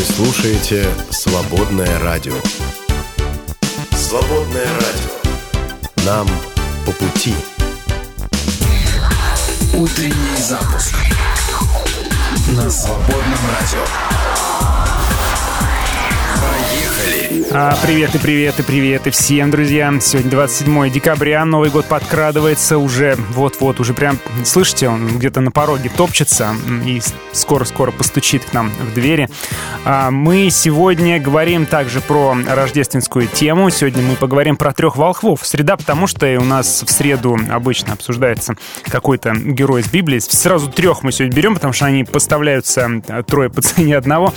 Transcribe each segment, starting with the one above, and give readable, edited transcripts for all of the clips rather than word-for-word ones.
Вы слушаете «Свободное радио». «Свободное радио». Нам по пути. Утренний запуск на «Свободном радио». Поехали! Привет всем, друзья. Сегодня 27 декабря, Новый год подкрадывается уже, вот-вот, уже прям, слышите, он где-то на пороге топчется и скоро-скоро постучит к нам в двери. Мы сегодня говорим также про рождественскую тему. Сегодня мы поговорим про трех волхвов. Среда, потому что у нас в среду обычно обсуждается какой-то герой из Библии. Сразу трех мы сегодня берем, потому что они поставляются трое по цене одного.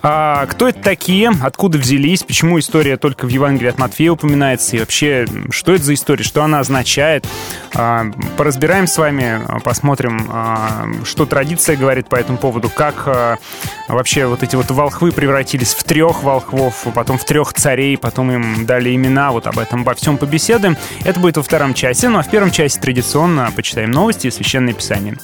Кто это такие? Откуда взялись? Почему история только в Евангелии от Матфея упоминается? И вообще, что это за история? Что она означает? Поразбираем с вами, посмотрим, что традиция говорит по этому поводу. Как вообще вот эти вот волхвы превратились в трех волхвов, потом в трех царей, потом им дали имена. Вот об этом, обо всем побеседуем. Это будет во втором часе, ну а в первом часе традиционно почитаем новости и Священное Писание.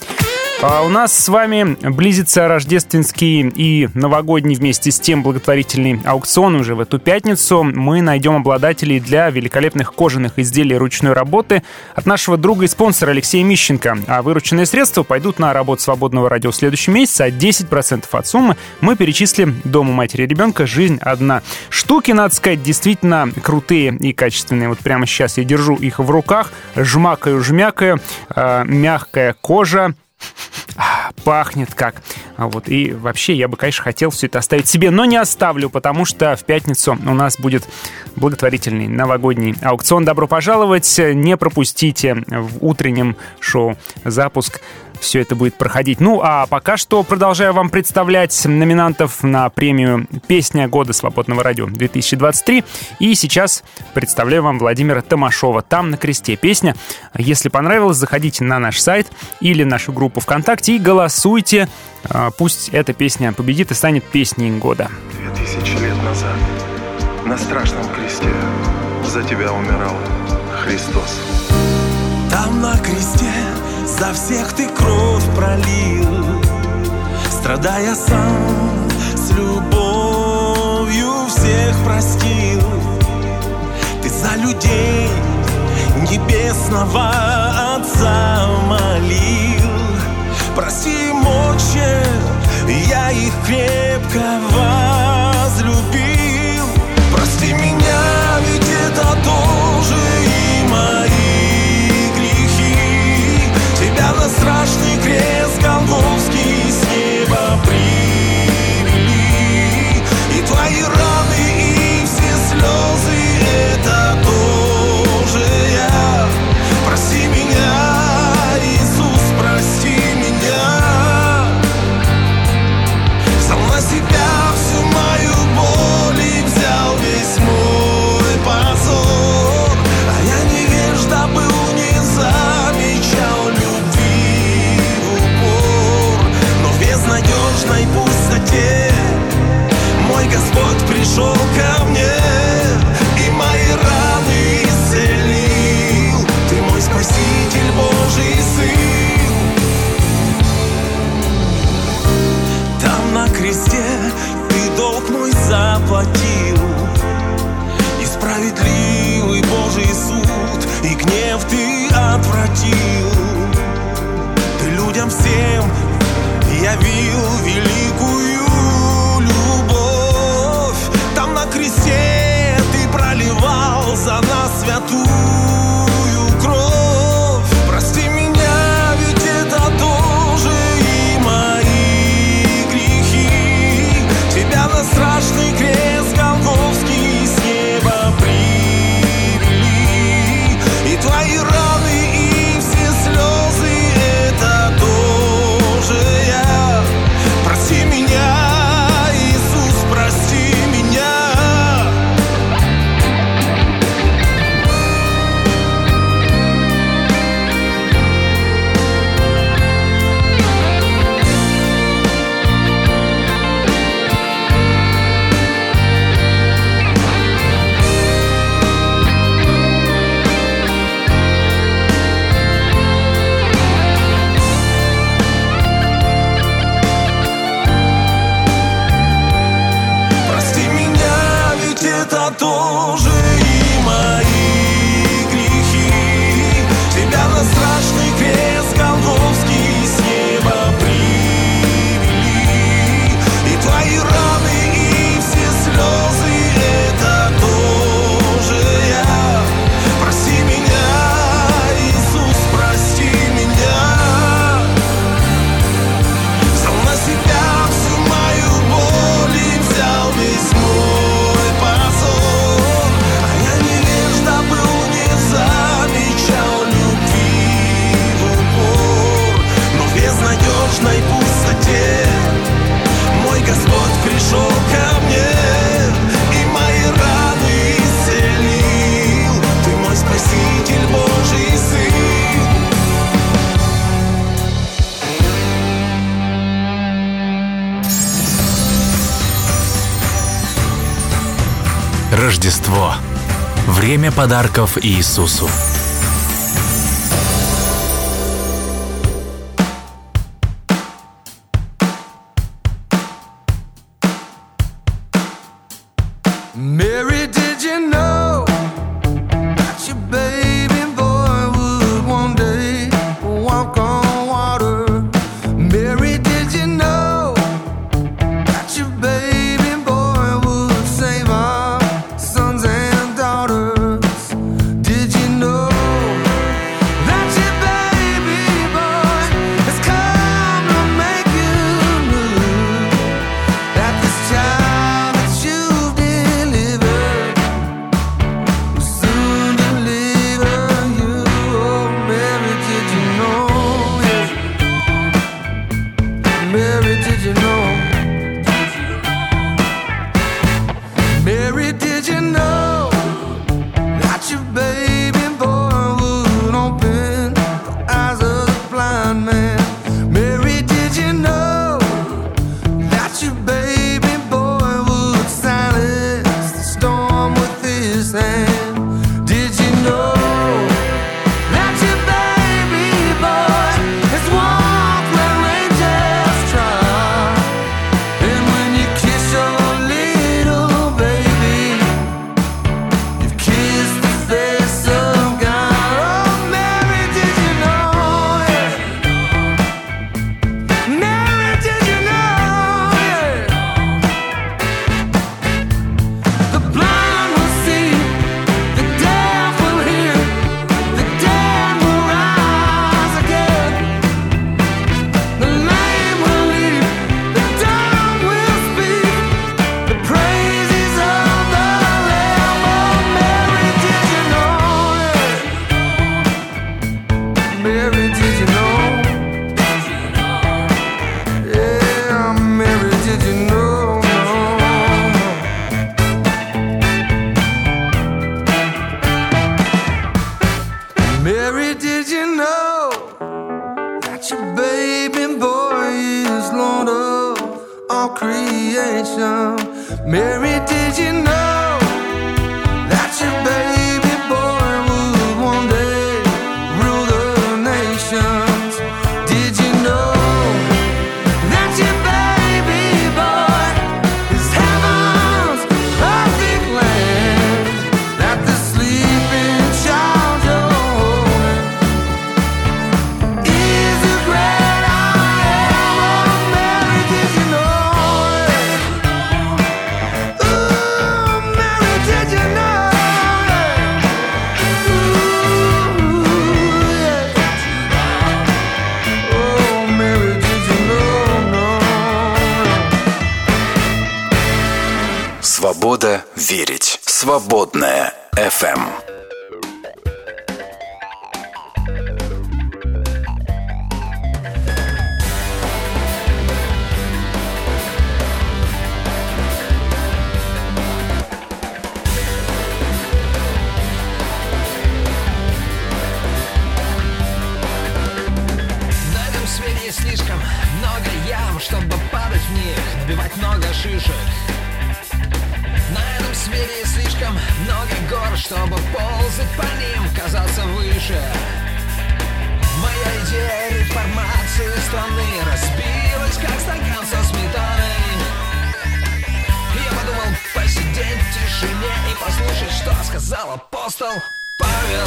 У нас с вами близится рождественский и новогодний вместе с тем благотворительный аукцион. Уже в эту пятницу мы найдем обладателей для великолепных кожаных изделий ручной работы от нашего друга и спонсора Алексея Мищенко. А вырученные средства пойдут на работу «Свободного радио» в следующем месяце, а 10% от суммы мы перечислим «Дому матери и ребенка. Жизнь одна». Штуки, надо сказать, действительно крутые и качественные. Вот прямо сейчас я держу их в руках, жмякаю, мягкая кожа. Пахнет как. Вот. И вообще я бы, конечно, хотел все это оставить себе, но не оставлю, потому что в пятницу у нас будет благотворительный новогодний аукцион. Добро пожаловать! Не пропустите в утреннем шоу «Запуск». Все это будет проходить. Ну, а пока что продолжаю вам представлять номинантов на премию «Песня года свободного радио-2023». И сейчас представляю вам Владимира Томашова. «Там на кресте» песня. Если понравилось, заходите на наш сайт или нашу группу ВКонтакте и голосуйте. Пусть эта песня победит и станет песней года. 2000 лет назад на страшном кресте за тебя умирал Христос. Там на кресте за всех ты кровь пролил, страдая сам, с любовью всех простил. Ты за людей небесного Отца молил. Прости им, Отче, я их крепко возлюбил. Прости меня, ведь это тоже и мои грехи. Тебя на страшный крест Голгофский с неба привели. И твои раны, и все слезы, это тоже я. Прости меня, Иисус, прости меня. Господь пришел ко мне и мои раны исцелил. Ты мой Спаситель, Божий Сын. Там на кресте ты долг мой заплатил, и справедливый Божий суд, и гнев ты отвратил. Ты людям всем явил великую кресте, ты проливал за нас святую кровь. Прости меня, ведь это тоже и мои грехи. Тебя на страшный крест Голгофский с неба привели. И твои раны, и все слезы, это тоже я. Прости меня. Рождество. Время подарков Иисусу. Свобода верить. Свободное FM. На этом свете слишком много ям, чтобы падать в них, набивать много шишек. На этом свете слишком много гор, чтобы ползать по ним, казаться выше. Моя идея реформации страны разбилась, как стакан со сметаной. Я подумал посидеть в тишине и послушать, что сказал апостол Павел.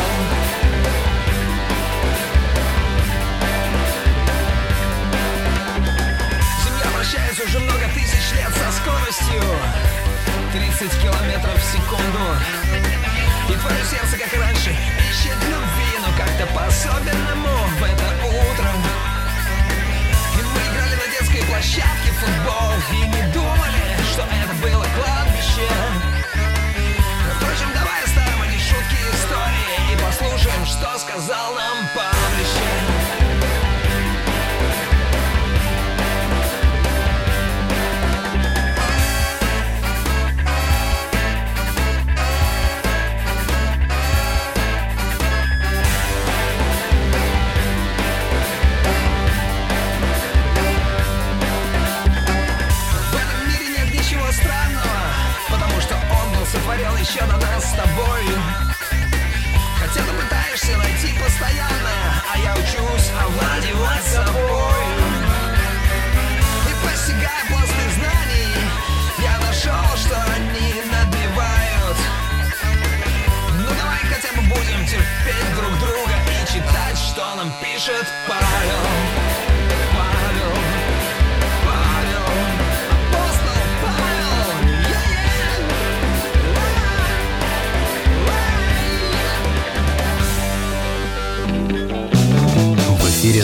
Земля вращается уже много тысяч лет со скоростью 30 километров в секунду. И твое сердце, как раньше, ищет любви, но как-то по-особенному в это утро. И мы играли на детской площадке в футбол и не думали, что это было кладбище. Впрочем, давай оставим эти шутки и истории и послушаем, что сказал нам Павлище. сотворил еще до нас с тобою. Хотя ты пытаешься найти постоянное, а я учусь овладевать собой. И постигая пласты знаний, я нашел, что они надбивают. Ну давай хотя бы будем терпеть друг друга и читать, что нам пишет Павел. В эфире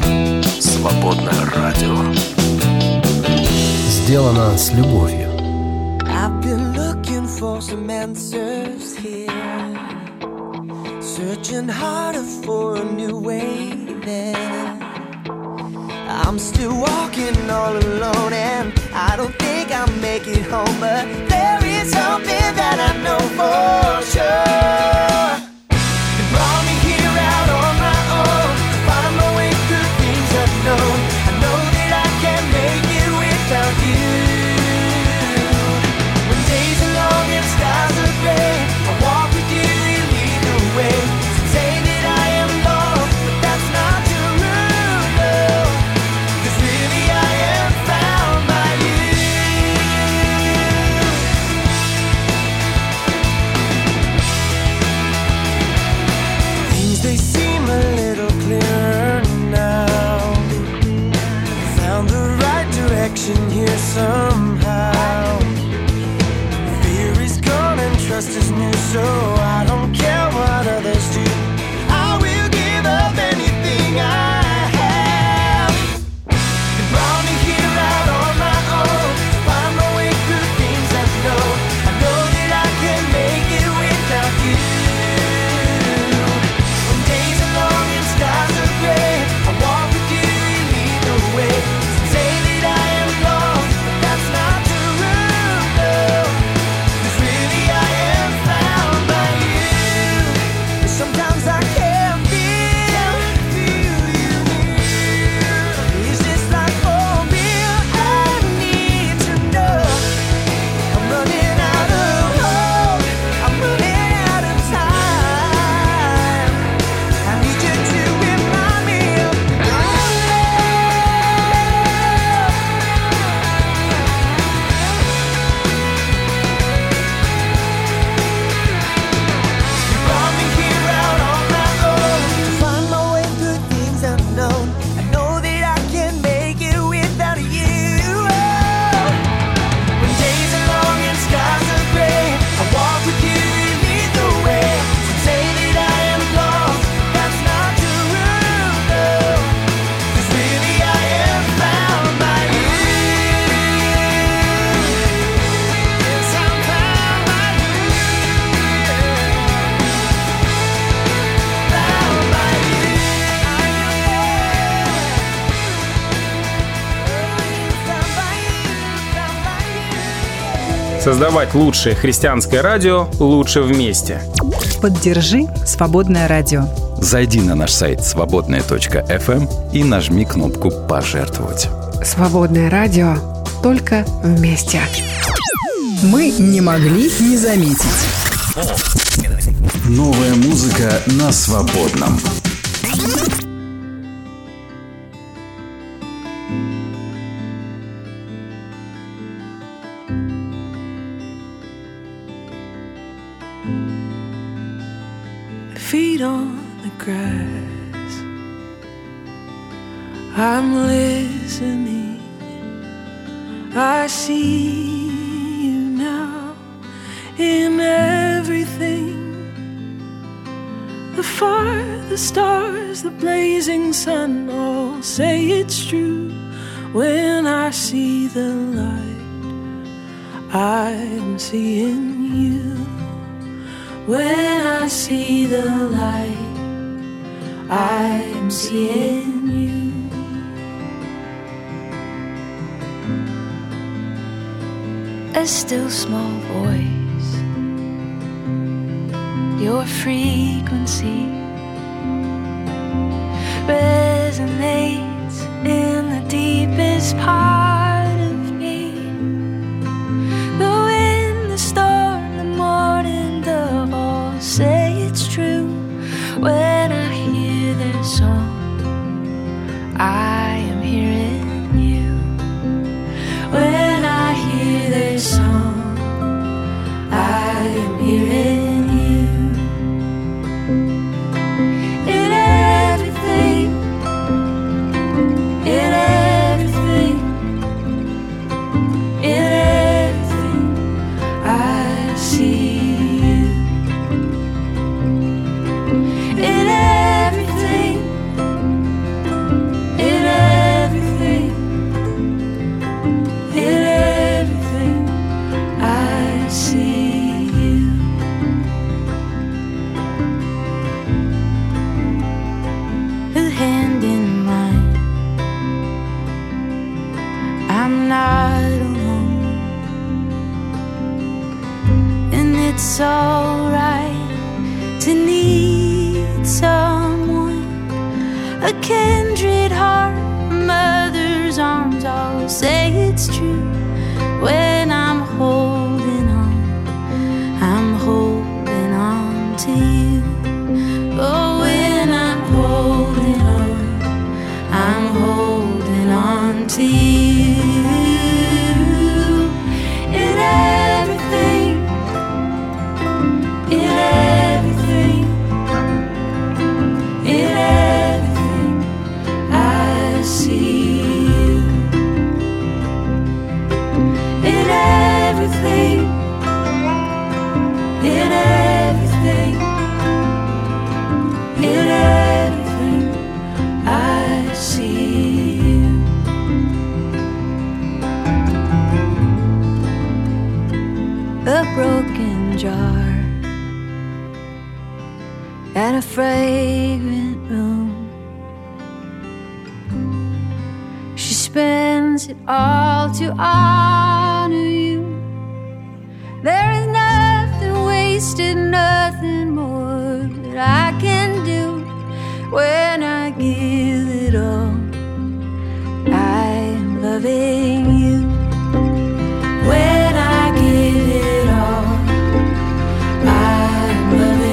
«Свободное радио». Сделано с любовью. I've been looking for some answers here, searching harder for a new way there. I'm still walking all alone and I don't think I'll make it home, but there is something that I know for sure. It brought me here out on my own to find my way through things unknown. I know that I can't make it without you. When days are long and stars are gray, I walk with you in either way. So say that I am lost, but that's not true, no. 'Cause really I am found by you. Things they seem a little clearer now. Found the right direction here somehow. Fear is gone and trust is new, so I don't care what others do. I will give up anything I have. It brought me here out on my own to find my way through things I know. I know that I can make it without you. When days are long and stars are gray, I walk with you in either way. Some say that I am lost, but that's not true, no. 'Cause really I am found by you. Sometimes I can feel you. Is this like for real? I need to know. I'm running out of hope. I'm running out of time. I need you to remind me of you. Brought me here out on my own to find my way through things unknown. I know that I can make it without you. When days are long and skies are gray, I walk with you in either way. Some say that I am lost, that's not true, no. 'Cause really I am found by you. Yes, I'm found by you. Found by you. Found by you. Found by you. Создавать лучшее христианское радио лучше вместе. Поддержи «Свободное радио». Зайди на наш сайт свободное.фм и нажми кнопку «Пожертвовать». Свободное радио. Только вместе. Мы не могли не заметить. Новая музыка на свободном. Feet on the grass, I'm listening. I see you now in everything. The fire, the stars, the blazing sun all say it's true. When I see the light, I'm seeing you. When I see the light, I'm seeing you. A still small voice, your frequency resonates in the deepest part of me. Though in the stars it's alright to need someone, a kindred heart, a mother's arms. I'll say it's true when I'm holding on, I'm holding on to you. Oh, when I'm holding on, I'm holding on to you. In everything, in everything, in everything, I see you. In everything, in everything, in everything, I see you. A broken jar at a fragrant room, she spends it all to honor you. There is nothing wasted, nothing more that I can do. When I give it all, I am loving you. When I give it all, I am loving you.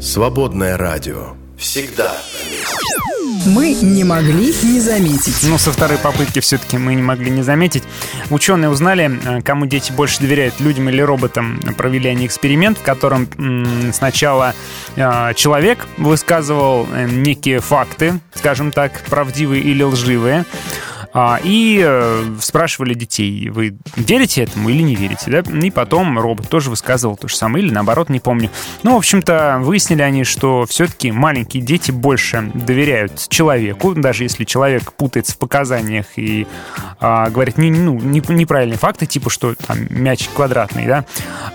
Свободное радио. Всегда на месте. Мы не могли не заметить. Со второй попытки все-таки мы не могли не заметить. Ученые узнали, кому дети больше доверяют, людям или роботам. Провели они эксперимент, в котором сначала человек высказывал некие факты, скажем так, правдивые или лживые. И спрашивали детей, вы верите этому или не верите, да? И потом робот тоже высказывал то же самое, или наоборот, не помню. Ну, в общем-то, выяснили они, что все-таки маленькие дети больше доверяют человеку, даже если человек путается в показаниях и говорит неправильные факты, типа, что там мяч квадратный, да?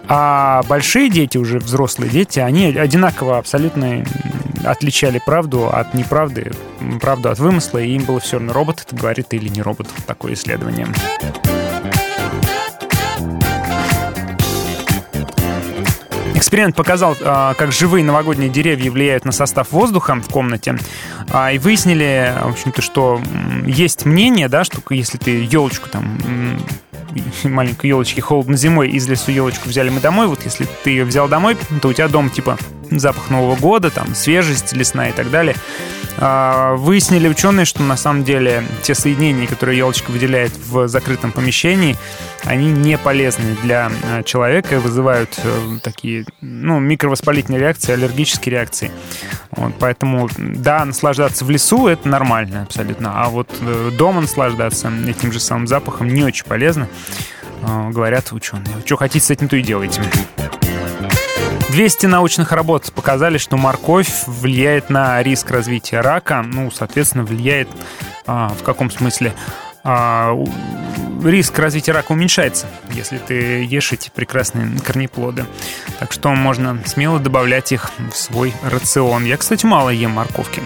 А большие дети, уже взрослые дети, они одинаково абсолютно отличали правду от неправды, правду от вымысла, и им было все равно, робот это говорит или не робот. Такое исследование. Эксперимент показал, как живые новогодние деревья влияют на состав воздуха в комнате. И выяснили, в общем-то, что есть мнение, да, что если ты елочку там... маленькой елочки холодно зимой, из лесу елочку взяли мы домой, вот если ты ее взял домой, то у тебя дома типа запах Нового года, там свежесть лесная и так далее. Выяснили ученые, что на самом деле те соединения, которые елочка выделяет в закрытом помещении, они не полезны для человека и вызывают такие, микровоспалительные реакции, аллергические реакции. Вот, поэтому, да, наслаждаться в лесу — это нормально абсолютно, а вот дома наслаждаться этим же самым запахом не очень полезно, говорят ученые. Что хотите с этим, то и делайте. 200 научных работ показали, что морковь влияет на риск развития рака. Соответственно, влияет в каком смысле? Риск развития рака уменьшается, если ты ешь эти прекрасные корнеплоды. Так что можно смело добавлять их в свой рацион. Я, кстати, мало ем морковки.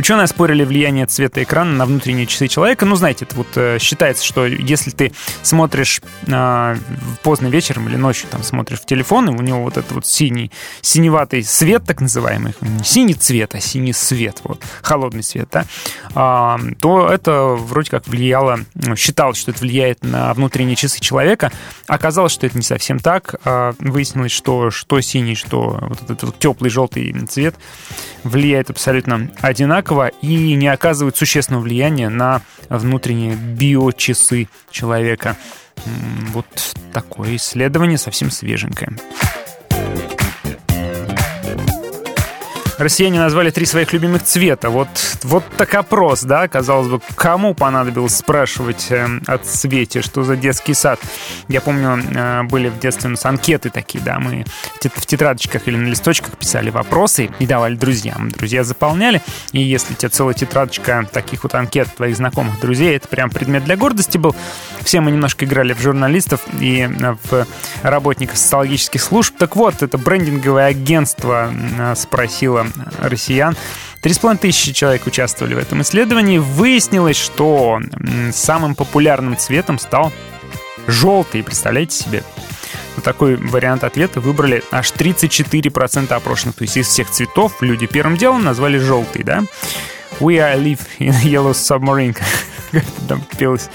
Ученые оспорили влияние цвета экрана на внутренние часы человека. Ну, знаете, это вот считается, что если ты смотришь поздно вечером или ночью, там, смотришь в телефон, и у него вот этот вот синеватый свет, так называемый, не синий цвет, а синий свет, вот, холодный свет, да, то это вроде как влияло, считалось, что это влияет на внутренние часы человека. Оказалось, что это не совсем так. Выяснилось, что синий, что вот этот вот теплый желтый цвет влияет абсолютно одинаково и не оказывает существенного влияния на внутренние биочасы человека. Вот такое исследование, совсем свеженькое. Россияне назвали 3 своих любимых цвета. Вот так опрос, да? Казалось бы, кому понадобилось спрашивать о цвете, что за детский сад? Я помню, были в детстве у нас анкеты такие, да, мы в тетрадочках или на листочках писали вопросы и давали друзьям. Друзья заполняли, и если у тебя целая тетрадочка таких вот анкет твоих знакомых друзей, это прям предмет для гордости был. Все мы немножко играли в журналистов и в работников социологических служб. Так вот, это брендинговое агентство спросило россиян. 3500 человек участвовали в этом исследовании. Выяснилось, что самым популярным цветом стал желтый, представляете себе? Вот такой вариант ответа выбрали аж 34% опрошенных. То есть из всех цветов люди первым делом назвали желтый, да? We are live in a yellow submarine, как это там пелось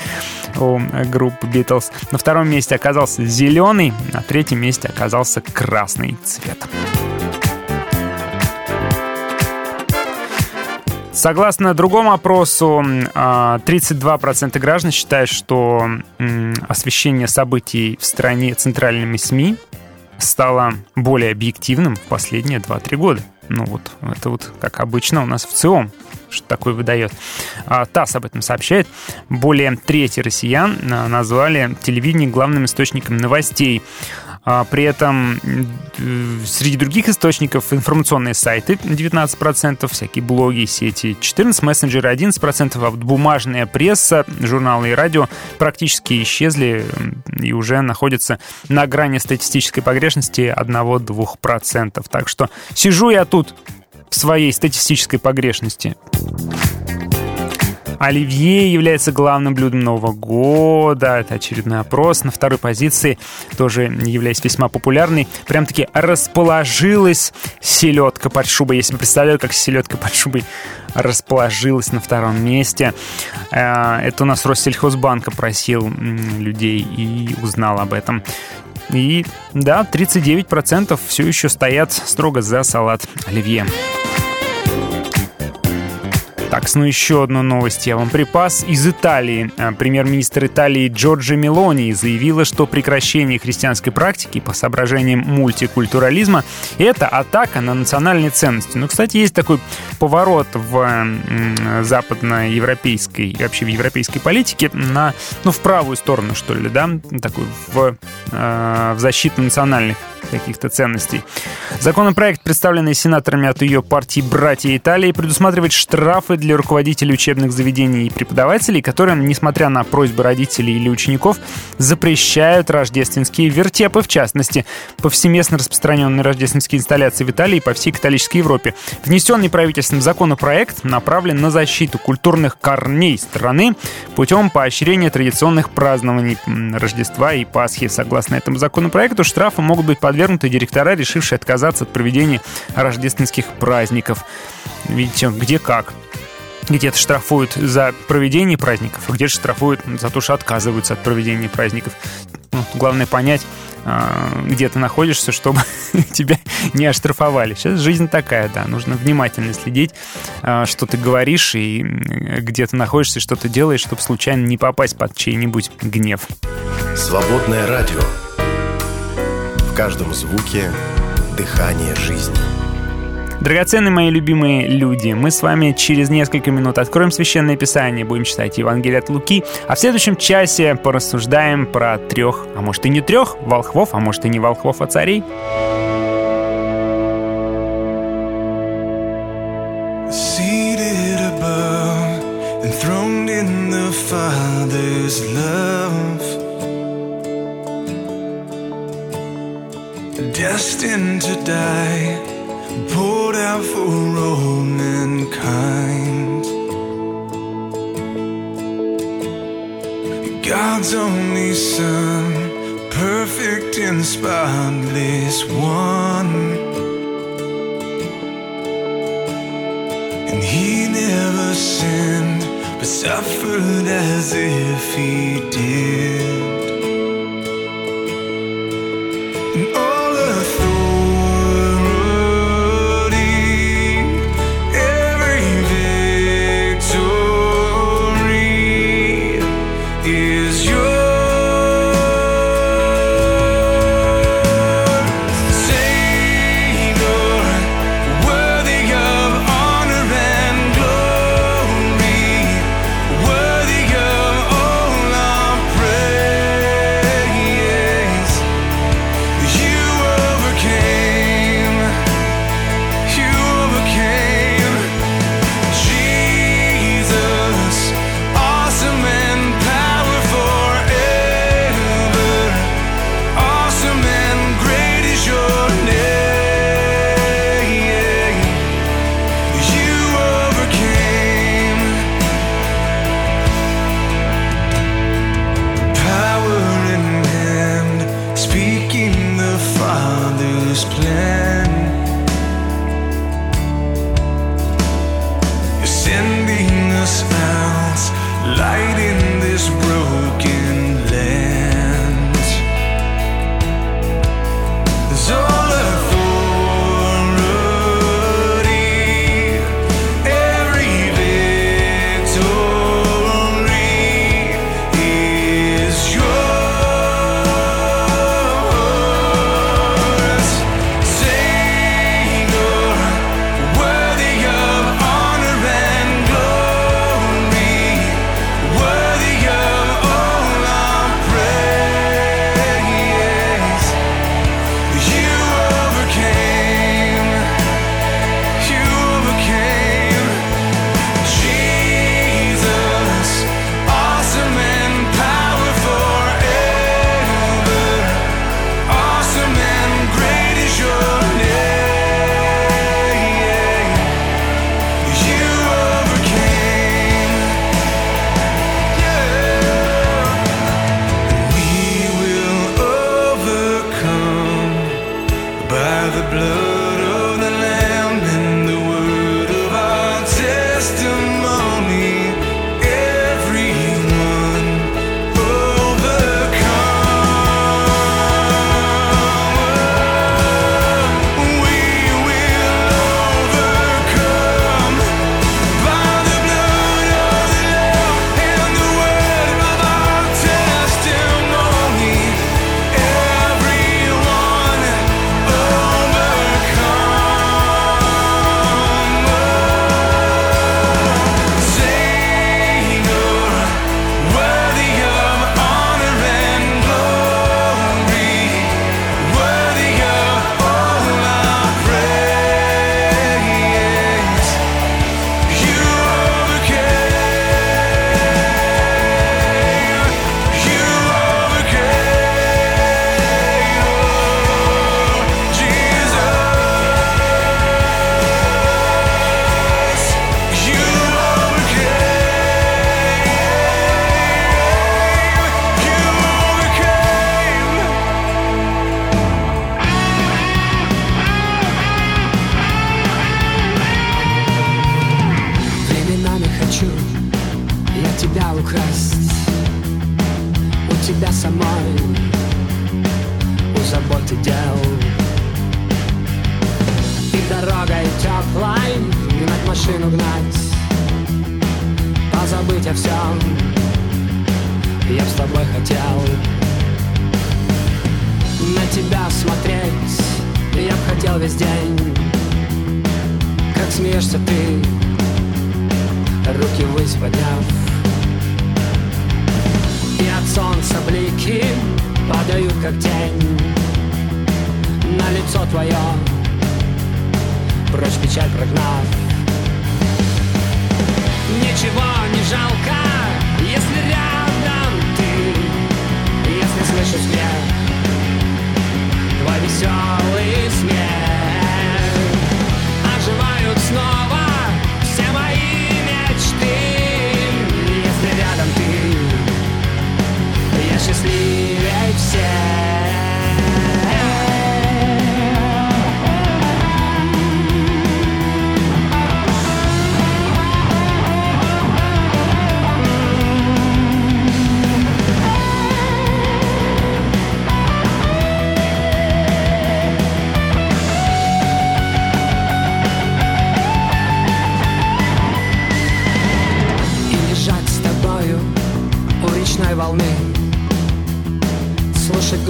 у группы Beatles. На втором месте оказался зеленый, на третьем месте оказался красный цвет. Согласно другому опросу, 32% граждан считают, что освещение событий в стране центральными СМИ стало более объективным в последние 2-3 года. Ну вот, это вот как обычно у нас в ЦИОМ, что такое выдает. ТАСС об этом сообщает. Более трети россиян назвали телевидение главным источником новостей. При этом среди других источников информационные сайты 19%, всякие блоги, сети 14%, мессенджеры 11%, а вот бумажная пресса, журналы и радио практически исчезли и уже находятся на грани статистической погрешности 1-2%. Так что сижу я тут в своей статистической погрешности. Оливье является главным блюдом Нового года. Это очередной опрос. На второй позиции, тоже являясь весьма популярной, прям-таки расположилась селедка под шубой. Я себе представляю, как селедка под шубой расположилась на втором месте. Это у нас Россельхозбанк опросил людей и узнал об этом. И да, 39% все еще стоят строго за салат оливье. Так, ну еще одну новость я вам припас из Италии. Премьер-министр Италии Джорджи Мелони заявила, что прекращение христианской практики по соображениям мультикультурализма — это атака на национальные ценности. Ну, кстати, есть такой поворот в западноевропейской и вообще в европейской политике в правую сторону, что ли, да, такой в защиту национальных каких-то ценностей. Законопроект, представленный сенаторами от ее партии «Братья Италии», предусматривает штрафы для руководителей учебных заведений и преподавателей, которым, несмотря на просьбы родителей или учеников, запрещают рождественские вертепы, в частности, повсеместно распространенные рождественские инсталляции в Италии и по всей католической Европе. Внесенный правительством законопроект направлен на защиту культурных корней страны путем поощрения традиционных празднований Рождества и Пасхи. Согласно этому законопроекту, штрафы могут быть подвергнуты директора, решившие отказаться от проведения рождественских праздников. Видите, где как. Где-то штрафуют за проведение праздников, а где-то штрафуют за то, что отказываются от проведения праздников. Главное понять, где ты находишься, чтобы тебя не оштрафовали. Сейчас жизнь такая, да, нужно внимательно следить, что ты говоришь и где ты находишься, что ты делаешь, чтобы случайно не попасть под чей-нибудь гнев. Свободное радио. В каждом звуке дыхание жизни. Драгоценные мои любимые люди, мы с вами через несколько минут откроем Священное Писание, будем читать Евангелие от Луки, а в следующем часе порассуждаем про 3, а может и не 3 волхвов, а может и не волхвов, а царей. Destined to die, poured out for all mankind. God's only Son, perfect and spotless one. And he never sinned, but suffered as if he did.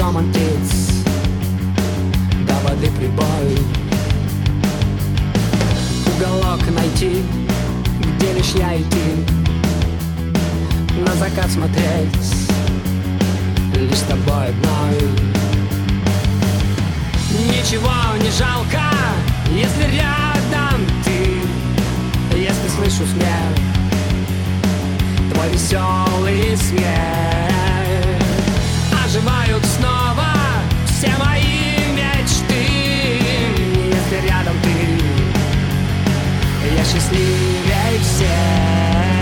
Гомон птиц, до воды прибой. Уголок найти, где лишь я и ты, на закат смотреть лишь с тобой одной. Ничего не жалко, если рядом ты, если слышу смех, твой веселый смех. Оживают снова все мои мечты, если рядом ты, я счастливее всех.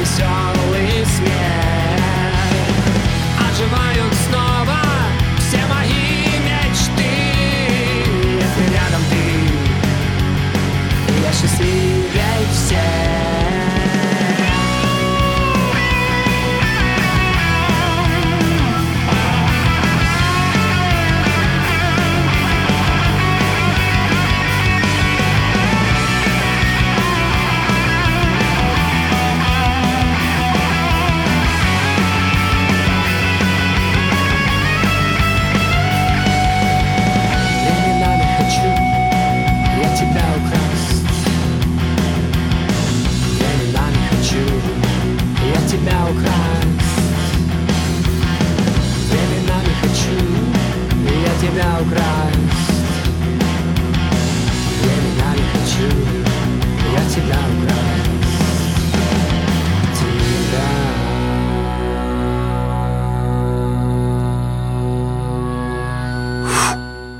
Веселый смех. Оживают снова все мои мечты, если рядом ты, я счастливее всех.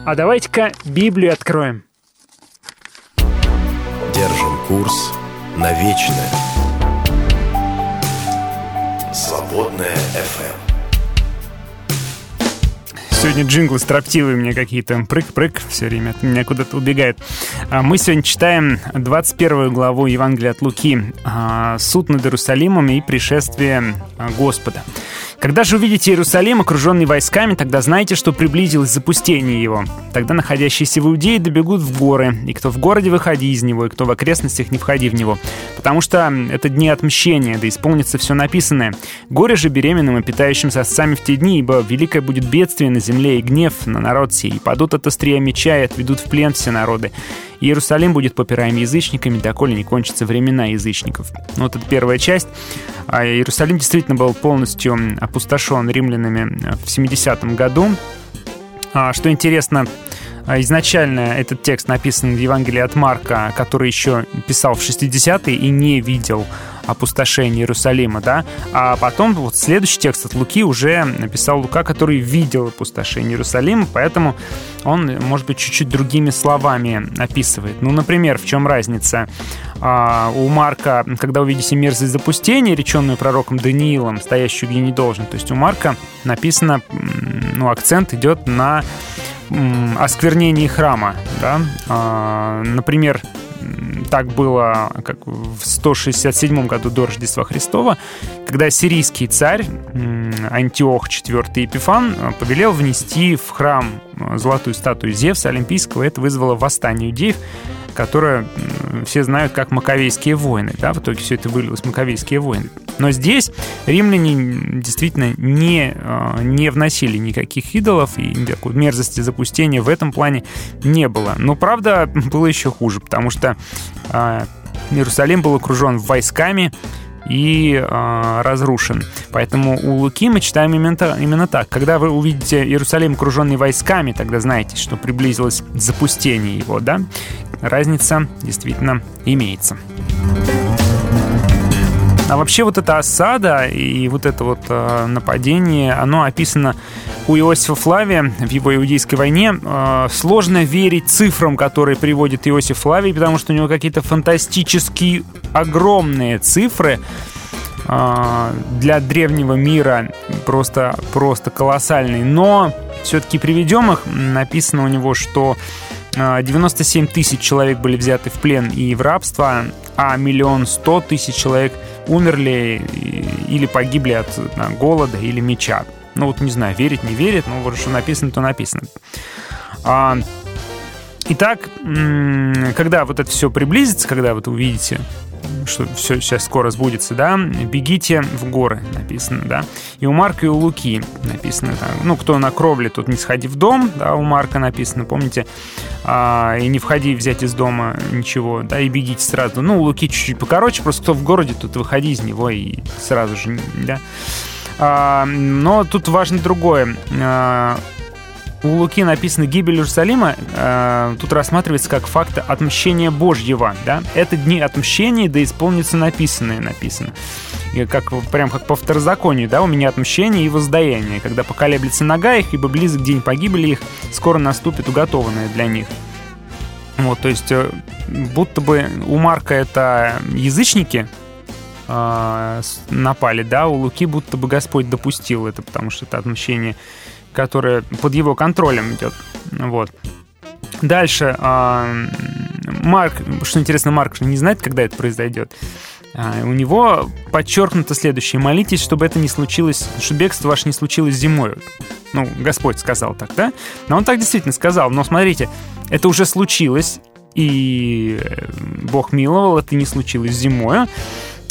А давайте-ка Библию откроем. Держим курс на вечное. Свободное ФМ. Сегодня джинглы строптивые мне какие-то. Прыг-прыг все время от меня куда-то убегает. Мы сегодня читаем 21 главу Евангелия от Луки. Суд над Иерусалимом и пришествие Господа. Когда же увидите Иерусалим, окруженный войсками, тогда знайте, что приблизилось запустение его. Тогда находящиеся в Иудее добегут в горы, и кто в городе, выходи из него, и кто в окрестностях, не входи в него. Потому что это дни отмщения, да исполнится все написанное. Горе же беременным и питающим сосцами в те дни, ибо великое будет бедствие на земле и гнев на народ сей. И падут от острия меча, и отведут в плен все народы. Иерусалим будет попираем язычниками, доколе не кончатся времена язычников. Вот это первая часть. Иерусалим действительно был полностью опустошен римлянами в 70 году. Что интересно, изначально этот текст написан в Евангелии от Марка, который еще писал в 60-е и не видел опустошения Иерусалима, да? А потом вот следующий текст от Луки уже написал Лука, который видел опустошение Иерусалима, поэтому он, может быть, чуть-чуть другими словами описывает. Ну, например, в чем разница? У Марка, когда увидите мерзость запустения, реченную пророком Даниилом, стоящую где не должен, то есть у Марка написано, ну, акцент идет на осквернении храма, да? Например, так было как в 167 году до Рождества Христова, когда сирийский царь Антиох IV Епифан повелел внести в храм золотую статую Зевса Олимпийского. Это вызвало восстание иудеев, которое все знают как Маковейские войны. Да, в итоге все это вылилось в Маковейские войны. Но здесь римляне действительно не вносили никаких идолов, и никакой мерзости, запустения в этом плане не было. Но, правда, было еще хуже, потому что Иерусалим был окружен войсками и разрушен. Поэтому у Луки мы читаем именно так. Когда вы увидите Иерусалим, окруженный войсками, тогда знаете, что приблизилось запустение его, да? Разница действительно имеется. А вообще вот эта осада и вот это вот нападение, оно описано у Иосифа Флавия в его «Иудейской войне». Сложно верить цифрам, которые приводит Иосиф Флавий, потому что у него какие-то фантастические огромные цифры. для древнего мира просто колоссальный. Но все-таки приведем их. Написано у него, что 97 тысяч человек были взяты в плен и в рабство, а 1 100 000 человек умерли или погибли от голода или меча. Ну вот не знаю, верить, не верить, но вот что написано, то написано. Итак, когда вот это все приблизится, когда вот увидите, что все сейчас скоро сбудется, да, бегите в горы, написано, да. И у Марка, и у Луки написано, да, ну, кто на кровле, тот не сходи в дом, да, у Марка написано, помните, и не входи взять из дома ничего, да, и бегите сразу. Ну, у Луки чуть-чуть покороче, просто кто в городе, тот выходи из него и сразу же, да. Но тут важно другое. У Луки написано «Гибель Иерусалима», тут рассматривается как факт отмщения Божьего. Да? Это дни отмщения, да исполнится написанное, написано. И как, прям как по второзаконию, да, у меня отмщение и воздаяние, когда поколеблется нога их, ибо близок день погибели их, скоро наступит уготованное для них. Вот, то есть, будто бы у Марка это язычники напали, да, у Луки будто бы Господь допустил это, потому что это отмщение, которая под его контролем идет. Вот. Дальше Марк, что интересно, Марк не знает, когда это произойдет. У него подчеркнуто следующее: молитесь, чтобы это не случилось, чтобы бегство ваше не случилось зимой. Ну, Господь сказал так, да? Но он так действительно сказал. Но смотрите, это уже случилось, и Бог миловал, это не случилось зимой.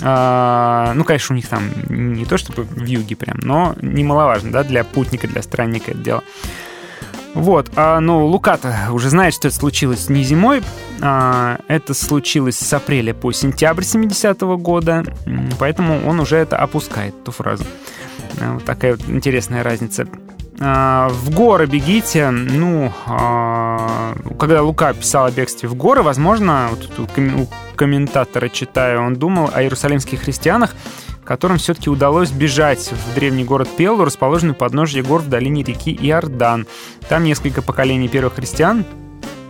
Ну, конечно, у них там не то чтобы в юге прям, но немаловажно, да, для путника, для странника это дело. Вот, ну, Лука-то уже знает, что это случилось не зимой, это случилось с апреля по сентябрь 70-го года, поэтому он уже это опускает, эту фразу. Вот такая вот интересная разница. В горы бегите. Ну, когда Лука писал о бегстве в горы, возможно, вот у комментатора читаю, он думал о иерусалимских христианах, которым все-таки удалось бежать в древний город Пеллу, расположенный у подножья гор в долине реки Иордан. Там несколько поколений первых христиан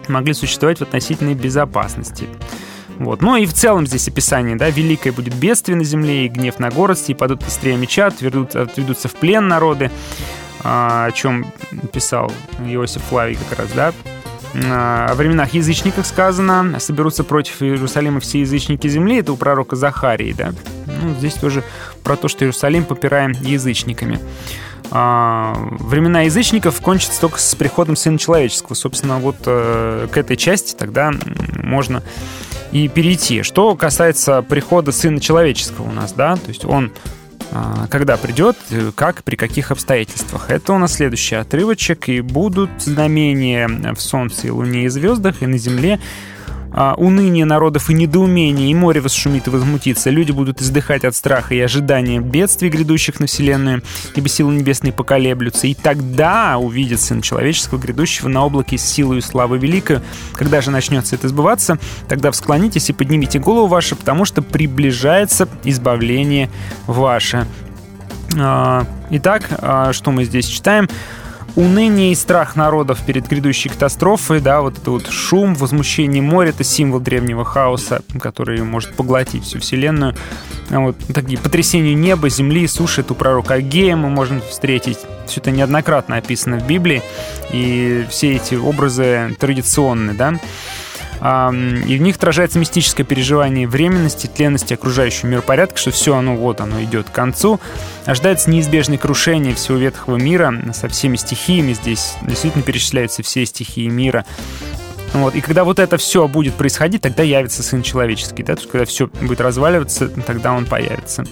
могли существовать в относительной безопасности. Вот. Ну и в целом здесь описание, да, великое будет бедствие на земле, и гнев на город, и падут быстрее меча, отведутся в плен народы, о чем писал Иосиф Флавий как раз, да. О временах язычников сказано: соберутся против Иерусалима все язычники земли. Это у пророка Захарии, да. Ну, здесь тоже про то, что Иерусалим попираем язычниками. Времена язычников кончатся только с приходом Сына Человеческого. Собственно, вот к этой части тогда можно и перейти. Что касается прихода Сына Человеческого у нас, да, то есть он когда придет, как, при каких обстоятельствах. Это у нас следующий отрывочек. «И будут знамения в солнце и луне и звездах, и на земле уныние народов и недоумение, и море восшумит и возмутится. Люди будут издыхать от страха и ожидания бедствий, грядущих на вселенную, ибо силы небесные поколеблются. И тогда увидят Сына Человеческого, грядущего на облаке с силою славы великой. Когда же начнется это сбываться, тогда всклонитесь и поднимите голову вашу, потому что приближается избавление ваше». Итак, что мы здесь читаем? Уныние и страх народов перед грядущей катастрофой, да, вот это вот шум, возмущение моря, это символ древнего хаоса, который может поглотить всю вселенную. Вот такие потрясения неба, земли, суши, это у пророка Агея мы можем встретить. Все это неоднократно описано в Библии, и все эти образы традиционны, да. И в них отражается мистическое переживание временности, тленности окружающего миропорядка, что все оно, вот оно, идет к концу. Ожидается неизбежное крушение всего ветхого мира со всеми стихиями. Здесь действительно перечисляются все стихии мира. Вот. И когда вот это все будет происходить, тогда явится Сын Человеческий. Да? То есть, когда все будет разваливаться, тогда он появится.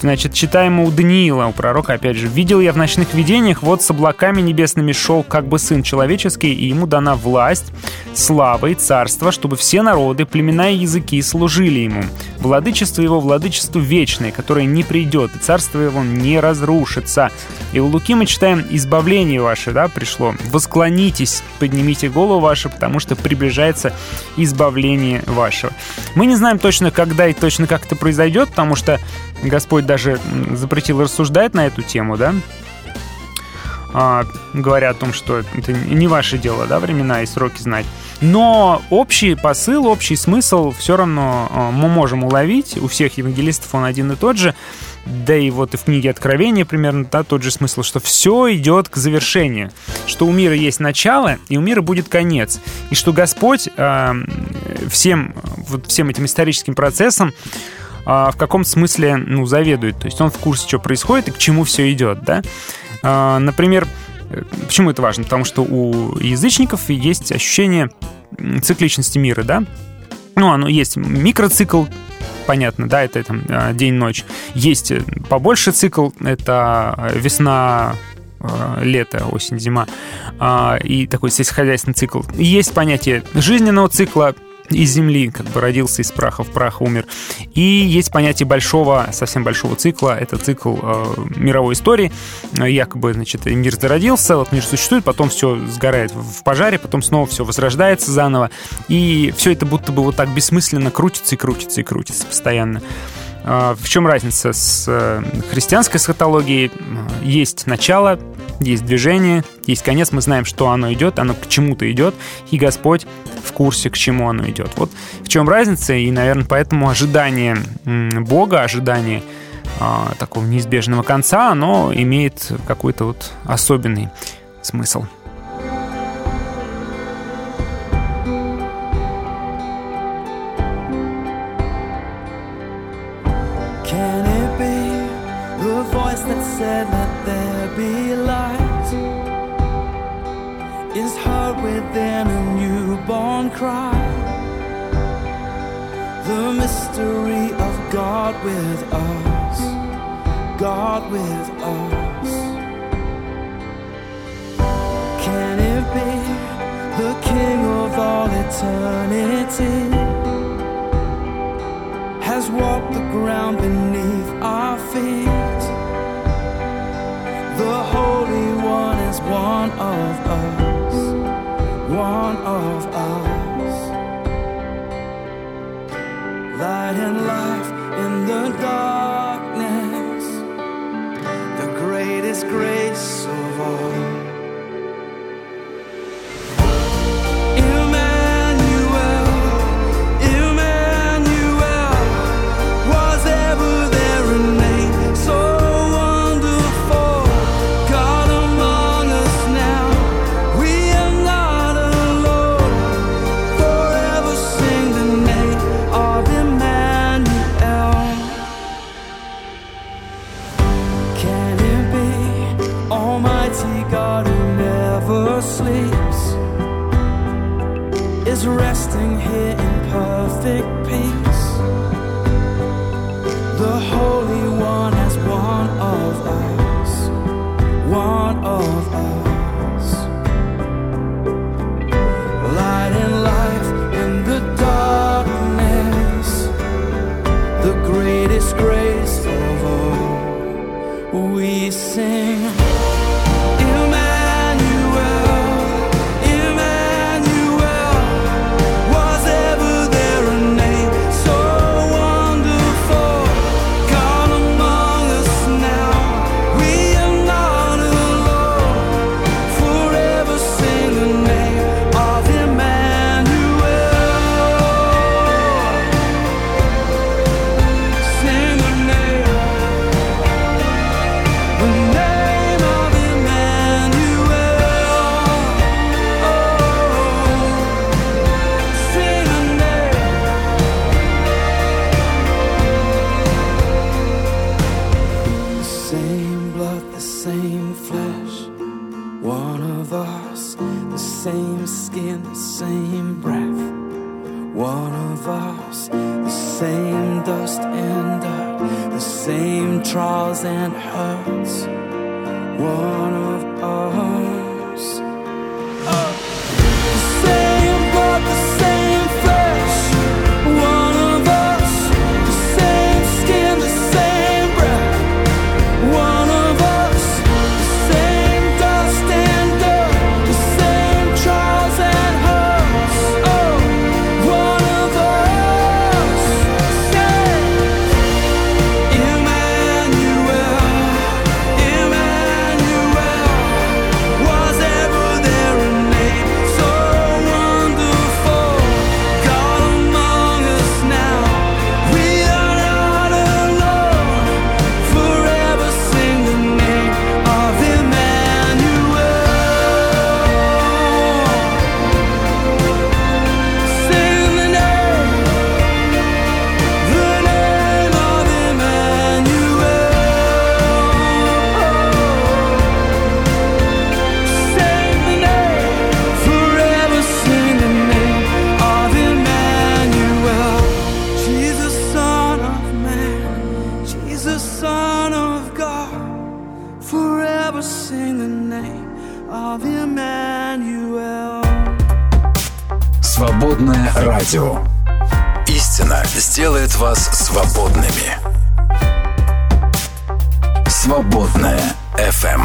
Значит, читаем у Даниила, у пророка, опять же. «Видел я в ночных видениях, вот с облаками небесными шел как бы Сын Человеческий, и ему дана власть, слава и царство, чтобы все народы, племена и языки служили ему. Владычество его — владычество вечное, которое не придет, и царство его не разрушится». И у Луки мы читаем: «Избавление ваше, да, пришло. Восклонитесь, поднимите голову вашу, потому что приближается избавление вашего». Мы не знаем точно, когда и точно как это произойдет, потому что Господь даже запретил рассуждать на эту тему, да? говоря о том, что это не ваше дело, да, времена и сроки знать. Но общий посыл, общий смысл все равно мы можем уловить. У всех евангелистов он один и тот же. Да и вот и в книге Откровения примерно тот же смысл, что все идет к завершению, что у мира есть начало, и у мира будет конец, и что Господь всем этим историческим процессом в каком-то смысле, ну, заведует. То есть он в курсе, что происходит и к чему все идет, да? Например, почему это важно? Потому что у язычников есть ощущение цикличности мира, да? Ну, оно есть микроцикл, понятно, да, это там день-ночь. Есть побольше цикл, это весна, лето, осень, зима, и такой сельскохозяйственный цикл. И есть понятие жизненного цикла, из земли, как бы родился из праха, в прах умер. И есть понятие большого, совсем большого цикла. Это цикл мировой истории. Якобы, значит, мир зародился, вот мир существует, потом все сгорает в пожаре, потом снова все возрождается заново. И все это будто бы вот так бессмысленно крутится и крутится и крутится постоянно. В чем разница с христианской эсхатологией? Есть начало, есть движение, есть конец. Мы знаем, что оно идет, оно к чему-то идет, и Господь в курсе, к чему оно идет. Вот в чем разница, и, наверное, поэтому ожидание Бога, ожидание такого неизбежного конца, оно имеет какой-то вот особенный смысл. That said let there be light is heard within a newborn cry, the mystery of God with us, God with us. Can it be the King of all eternity has walked the ground beneath our feet? The Holy One is one of us, one of us. Light and life in the darkness, the greatest grace of all. Resting here in perfect peace, the Holy One is one of us, one of us. Light and life in the darkness, the greatest grace of all, we sing. Trials and hurts, one of us. The same blood, the same flesh, one of us. The same skin, the same breath, one of us. The same dust and dirt, the same trials and hurts, oh, one of us. Same. Emmanuel, Свободное радио. Истина сделает вас свободными. Свободное FM.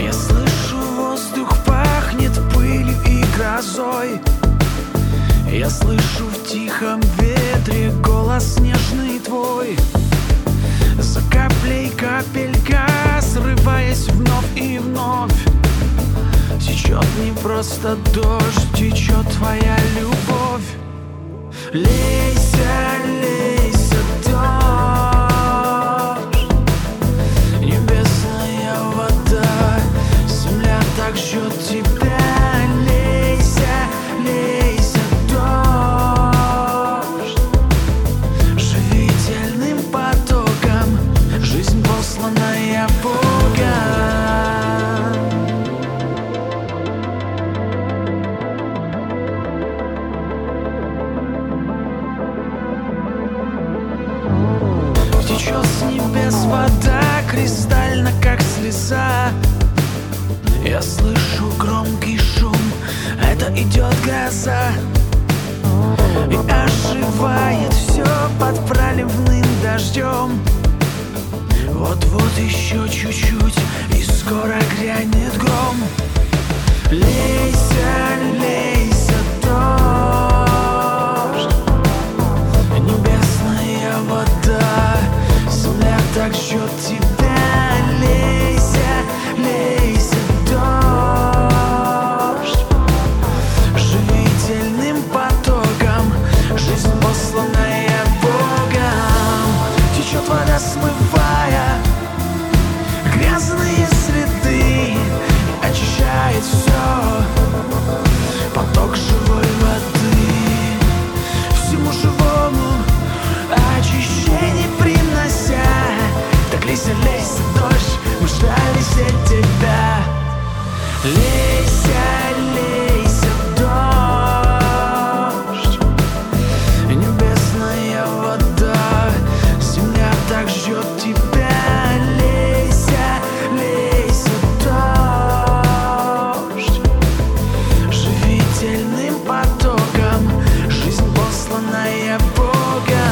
Я слышу, воздух пахнет пылью и грозой. Я слышу в тихом ветре голос нежный твой. За каплей капелька, срываясь вновь и вновь, течет не просто дождь, течет твоя любовь. Лейся, лейся, дождь, небесная вода, земля так ждет тебя. Лейся, лейся. Вода кристально, как слеза. Я слышу громкий шум, это идет гроза. И оживает все под проливным дождем. Вот-вот еще чуть-чуть, и скоро грянет гром. Лейся, лейся, дождь, небесная вода, земля так ждет тебя. Лейся, лейся, дождь, живительным потоком, жизнь посланная Богом. Течет вода, смывая грязные следы, очищает все, поток живой воды. Всему живому очищение принося, так лейся, лейся, дождь, мы ждали все тебя. Лейся, лейся, дождь, небесная вода, земля так ждет тебя. Лейся, лейся, дождь, живительным потоком, жизнь посланная Бога.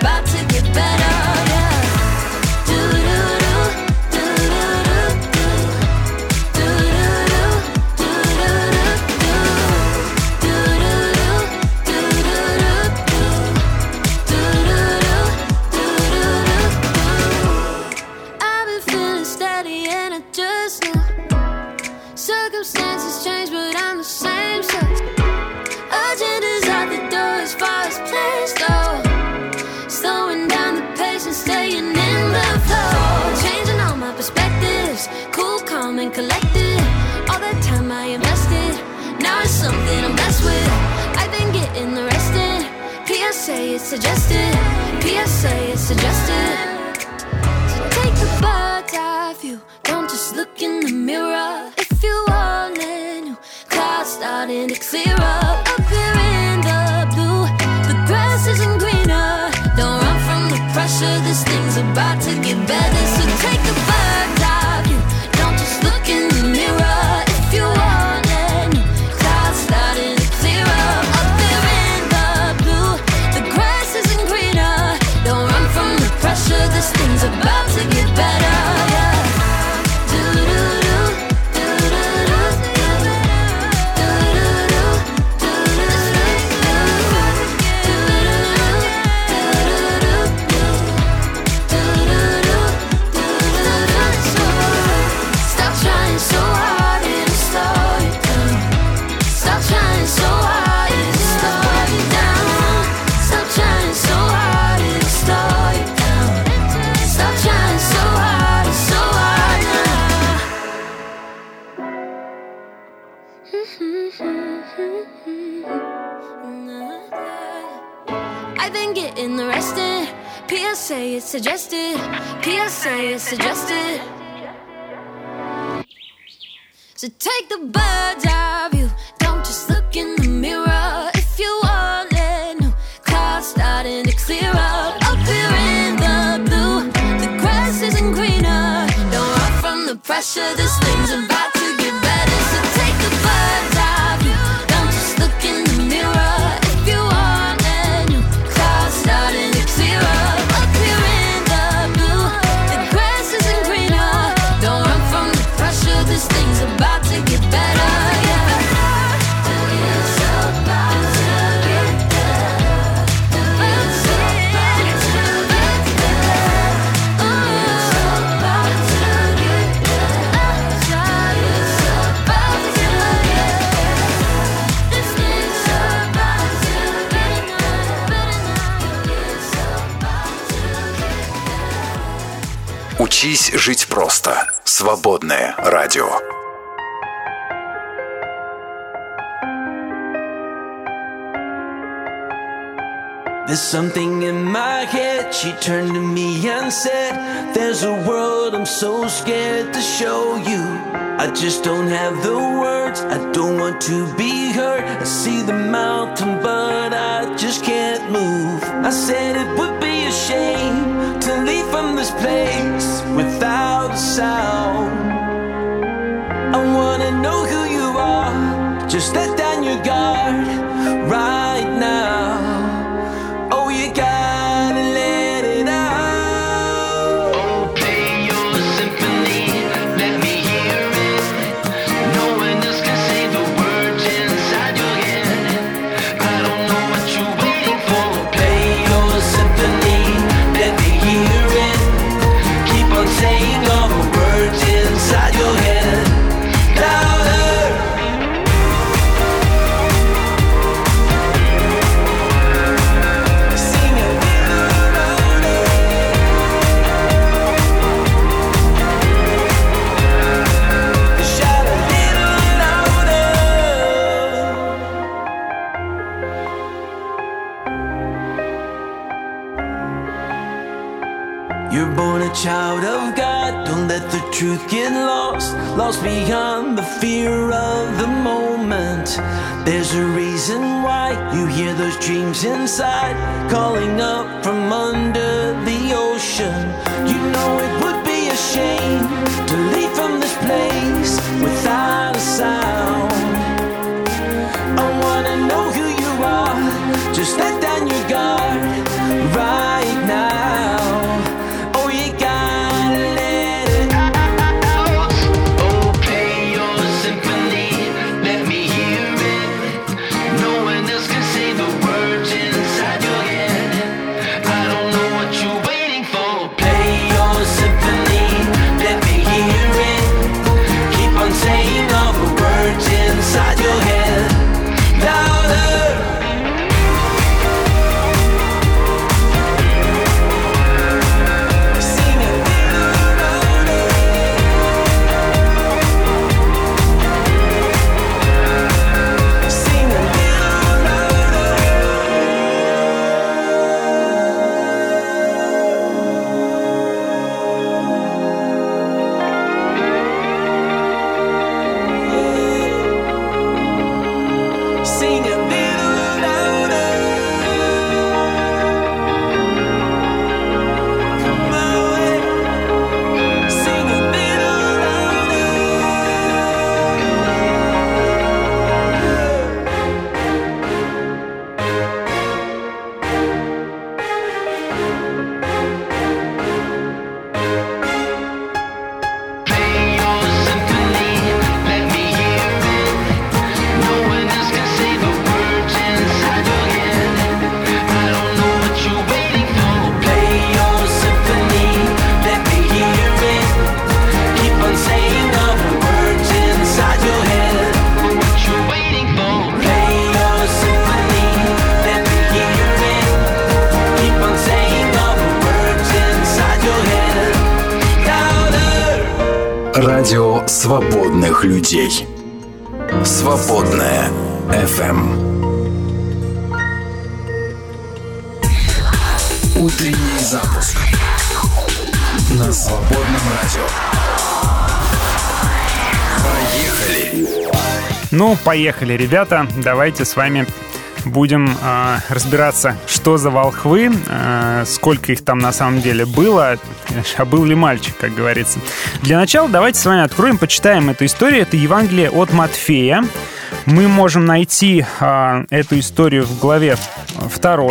About to get better, yeah. being in the flow, changing all my perspectives, cool, calm, and collected. All that time I invested, now it's something I'm blessed with. I've been getting arrested. PSA is suggested. PSA is suggested. So take the bugs off you. Don't just look in the mirror. If you want it, new clouds starting to clear up. Up here in the blue, the grass isn't greener. Don't run from the pressure. This thing's about to get better. So take the bugs off you. Don't just look in the mirror. If you want it, new clouds starting to clear up. Up here in the blue, the grass isn't greener. Don't run from the pressure. This thing's about to get better. PSA is suggested. PSA is suggested. So take the bird's eye view. Don't just look in the mirror. If you want it, new clouds starting to clear up. Up here in the blue, the grass isn't greener. Don't run from the pressure. This thing's about to get better. So take the bird's eye view. Don't just look in the mirror. If you want it, new clouds starting to clear up. This thing's about to get better. Учись жить просто. Свободное радио. There's something in my head. She turned to me and said, there's a world I'm so scared to show you. I just don't have the words. I don't want to be hurt. I see the mountain, but I just can't move. I said it would be a shame to leave from this place without a sound. I wanna know who you are. Just let down your guard right now. Child of God, don't let the truth get lost, lost beyond the fear of the moment. There's a reason why you hear those dreams inside, calling up from under the ocean. You know it would be a shame to leave from this place without a sound. I wanna know who you are, just let down your guard right now. Say радио свободных людей. Свободное ФМ. Утренний запуск на свободном радио. Поехали! Ну, поехали, ребята. Давайте с вами будем разбираться, что за волхвы, сколько их там на самом деле было, а был ли мальчик, как говорится. Для начала давайте с вами откроем, почитаем эту историю. Это Евангелие от Матфея. Мы можем найти эту историю в главе 2.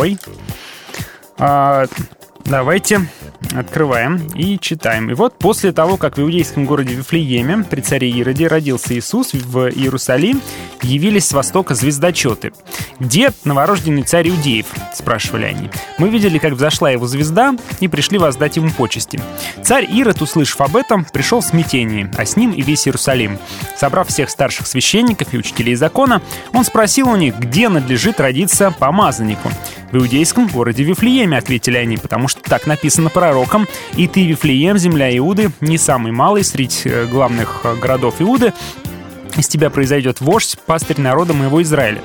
Давайте открываем и читаем. И вот: после того, как в иудейском городе Вифлееме при царе Ироде родился Иисус, в Иерусалим явились с востока звездочеты. «Где новорожденный царь иудеев?» – спрашивали они. «Мы видели, как взошла его звезда, и пришли воздать ему почести». Царь Ирод, услышав об этом, пришел в смятение, а с ним и весь Иерусалим. Собрав всех старших священников и учителей закона, он спросил у них, где надлежит родиться помазаннику. «В иудейском городе Вифлееме», — ответили они, «потому что так написано пророком: и ты, Вифлеем, земля Иуды, не самый малый среди главных городов Иуды, из тебя произойдет вождь, пастырь народа моего Израиля».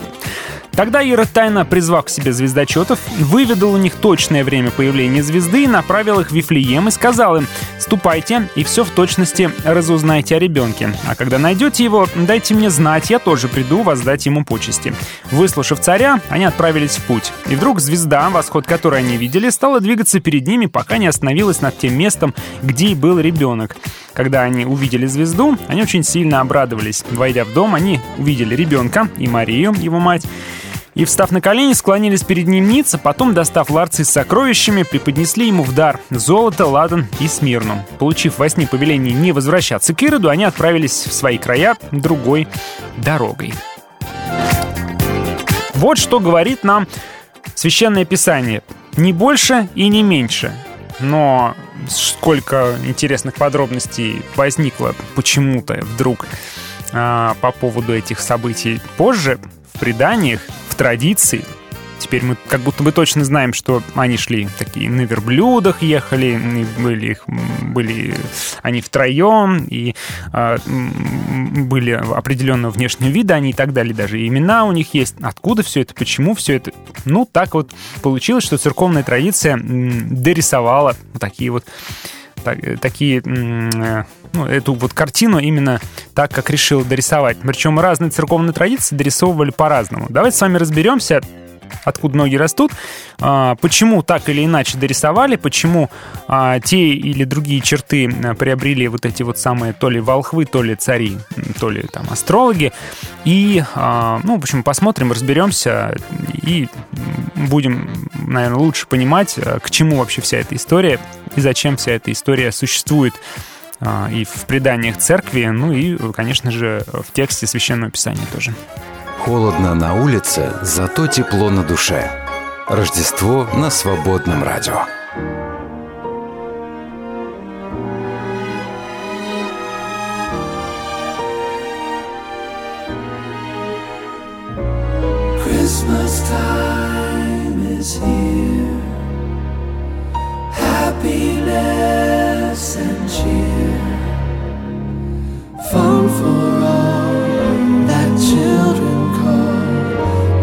Тогда Ирод, тайно призвав к себе звездочетов, выведал у них точное время появления звезды и направил их в Вифлеем и сказал им: «Ступайте и все в точности разузнайте о ребенке, а когда найдете его, дайте мне знать, я тоже приду воздать ему почести». Выслушав царя, они отправились в путь. И вдруг звезда, восход которой они видели, стала двигаться перед ними, пока не остановилась над тем местом, где и был ребенок. Когда они увидели звезду, они очень сильно обрадовались. Войдя в дом, они увидели ребенка и Марию, его мать, и, встав на колени, склонились перед ним ниц, а потом, достав ларцы с сокровищами, преподнесли ему в дар золото, ладан и смирну. Получив во сне повеление не возвращаться к Ироду, они отправились в свои края другой дорогой. Вот что говорит нам Священное Писание. Не больше и не меньше. Но сколько интересных подробностей возникло почему-то вдруг по поводу этих событий позже, в преданиях, в традиции. Теперь мы как будто бы точно знаем, что они шли такие на верблюдах, ехали, и были они втроем, и были определенного внешнего вида они и так далее, даже имена у них есть. Откуда все это, почему все это? Ну, так вот получилось, что церковная традиция дорисовала эту вот картину именно так, как решила дорисовать. Причем разные церковные традиции дорисовывали по-разному. Давайте с вами разберемся, откуда ноги растут, почему так или иначе дорисовали, почему те или другие черты приобрели вот эти вот самые то ли волхвы, то ли цари, то ли там астрологи. И, в общем, посмотрим, разберемся и будем, наверное, лучше понимать, к чему вообще вся эта история и зачем вся эта история существует и в преданиях церкви, ну и, конечно же, в тексте Священного Писания тоже. Холодно на улице, зато тепло на душе. Рождество на свободном радио. Christmas time is here. Happiness and cheer. Fun for all that children.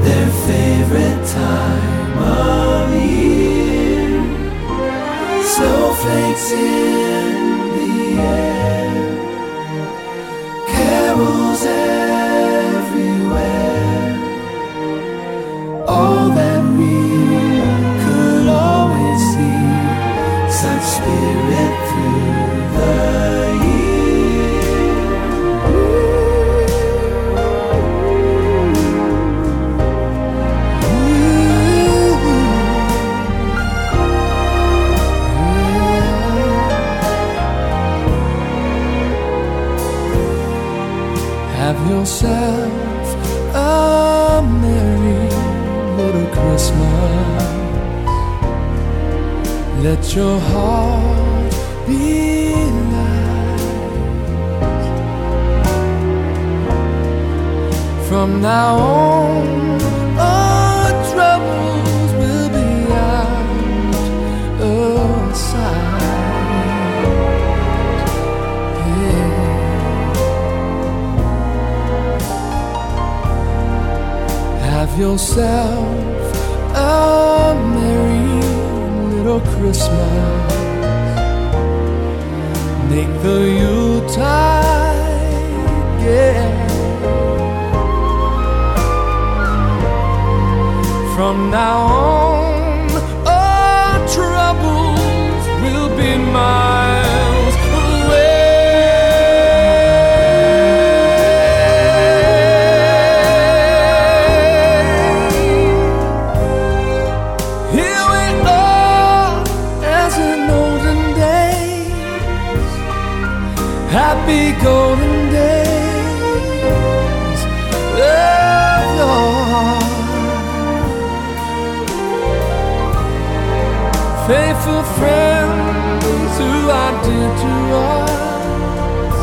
Their favorite time of year. Snowflakes in the air. Carols everywhere. All that we could always see. Such spirit through the year. Have yourself a merry little Christmas. Let your heart be light. From now on, our troubles will be out of sight. Yeah. yourself a merry little Christmas. Make the Yuletide gay. From now on, our troubles will be miles away. Here we are, as in olden days, happy golden days of yore. Faithful friends who are dear to us,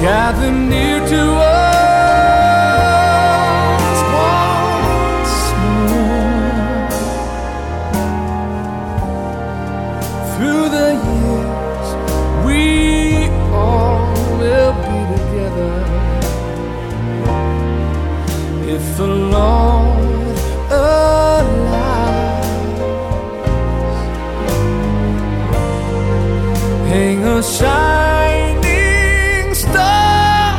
gather near to us once more. Through the years we all will be together, if the Lord allows. Hang a shining star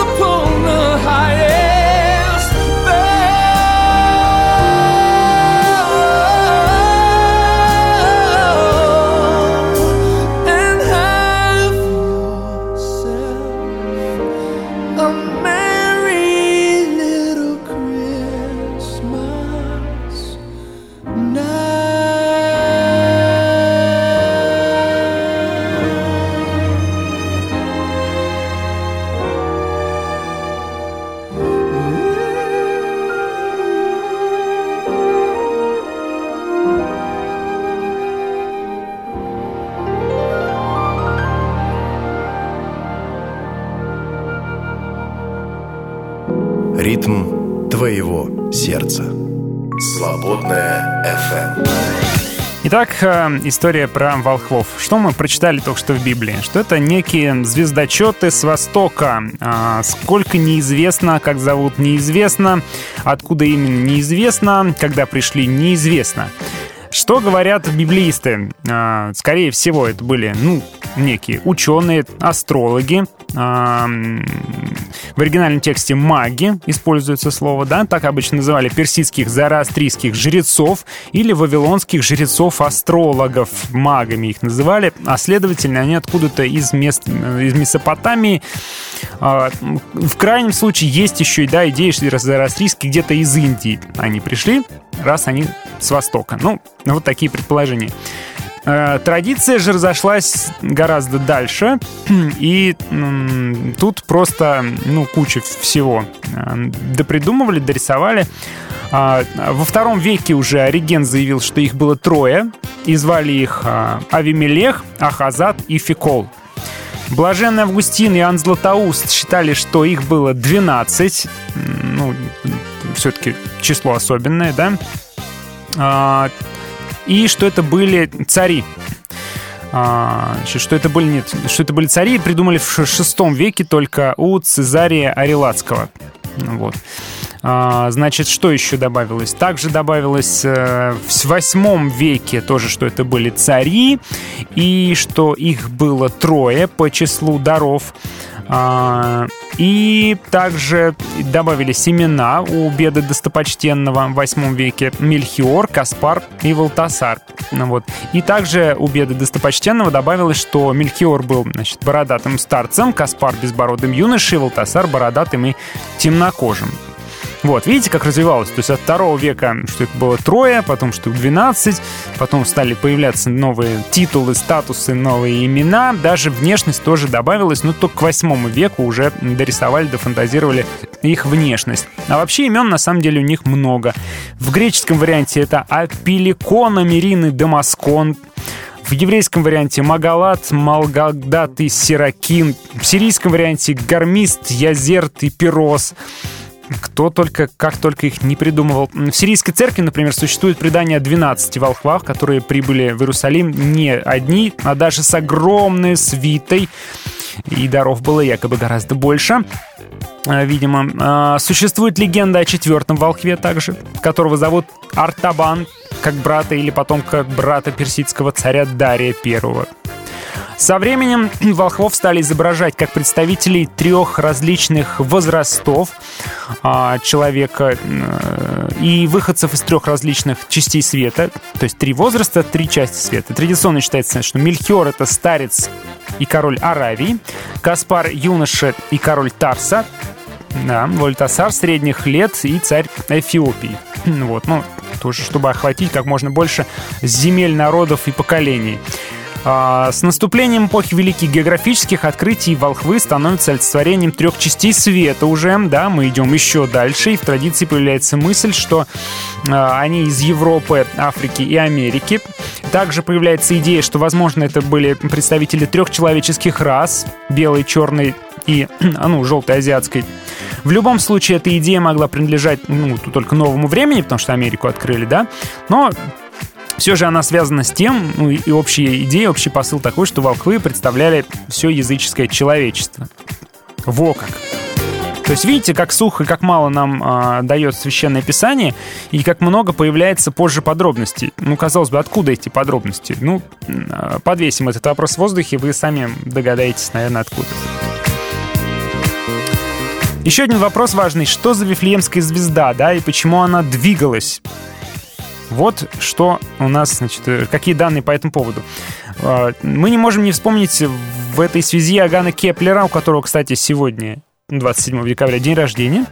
upon the highest bough, and have yourself a merry little Christmas night. Твоего сердца. Свободное FM. Итак, история про волхвов. Что мы прочитали только что в Библии? Что это некие звездочеты с Востока. Сколько неизвестно, как зовут неизвестно, откуда именно неизвестно, когда пришли неизвестно. Что говорят библеисты? Скорее всего, это были, некие ученые, астрологи. В оригинальном тексте маги используется слово, да, так обычно называли персидских зороастрийских жрецов или вавилонских жрецов-астрологов, магами их называли, а следовательно, они откуда-то из Месопотамии. В крайнем случае есть еще, да, идея, что зороастрийские где-то из Индии они пришли, раз они с Востока. Вот такие предположения. Традиция же разошлась гораздо дальше, и тут просто, куча всего допридумывали, дорисовали. Во втором веке уже Ориген заявил, что их было трое, и звали их Авимелех, Ахазат и Фикол. Блаженный Августин и Иоанн Златоуст считали, что их было 12, все-таки число особенное, да, и что это были цари. Что это были цари, придумали в VI веке только у Цезария Арелатского. Вот. Значит, что еще добавилось? Также добавилось в VIII веке тоже, что это были цари, и что их было трое по числу даров. И также добавились имена у Беды Достопочтенного в VIII веке: Мельхиор, Каспар и Валтасар. Вот. И также у Беды Достопочтенного добавилось, что Мельхиор был, бородатым старцем, Каспар безбородым юношей, Валтасар бородатым и темнокожим. Вот, видите, как развивалось. То есть от II века, что их было трое, потом что 12, потом стали появляться новые титулы, статусы, новые имена. Даже внешность тоже добавилась, но только к VIII веку уже дорисовали, дофантазировали их внешность. А вообще имен, на самом деле, у них много. В греческом варианте это Апеликон, Америн и Дамаскон. В еврейском варианте Магалат, Малгадат и Сиракин. В сирийском варианте Гармист, Язерт и Пирос. Кто только их не придумывал. В сирийской церкви, например, существует предание о 12 волхвах, которые прибыли в Иерусалим не одни, а даже с огромной свитой. И даров было якобы гораздо больше. видимо. Существует легенда о четвертом волхве также, которого зовут Артабан, как брата или потомка брата персидского царя Дария I. Со временем волхвов стали изображать как представителей трех различных возрастов человека и выходцев из трех различных частей света, то есть три возраста, три части света. Традиционно считается, что Мельхиор — это старец и король Аравии, Каспар — юноша и король Тарса, да, Валтасар — средних лет и царь Эфиопии. Вот, ну, тоже, чтобы охватить как можно больше земель, народов и поколений. С наступлением эпохи великих географических открытий волхвы становятся олицетворением трех частей света уже, да, мы идем еще дальше, и в традиции появляется мысль, что они из Европы, Африки и Америки. Также появляется идея, что, возможно, это были представители трех человеческих рас, белой, черной и, ну, желтой, азиатской. В любом случае, эта идея могла принадлежать, ну, только новому времени, потому что Америку открыли, да, но... Все же она связана с тем, ну, и общая идея, общий посыл такой, что волхвы представляли все языческое человечество. Во как! То есть видите, как сухо и как мало нам дает Священное Писание, и как много появляется позже подробностей. Ну, казалось бы, откуда эти подробности? Ну, подвесим этот вопрос в воздухе, вы сами догадаетесь, наверное, откуда. Еще один вопрос важный. Что за Вифлеемская звезда, да, и почему она двигалась? Вот что у нас, значит, какие данные по этому поводу. Мы не можем не вспомнить в этой связи Иоганна Кеплера, у которого, кстати, сегодня, 27 декабря, день рождения.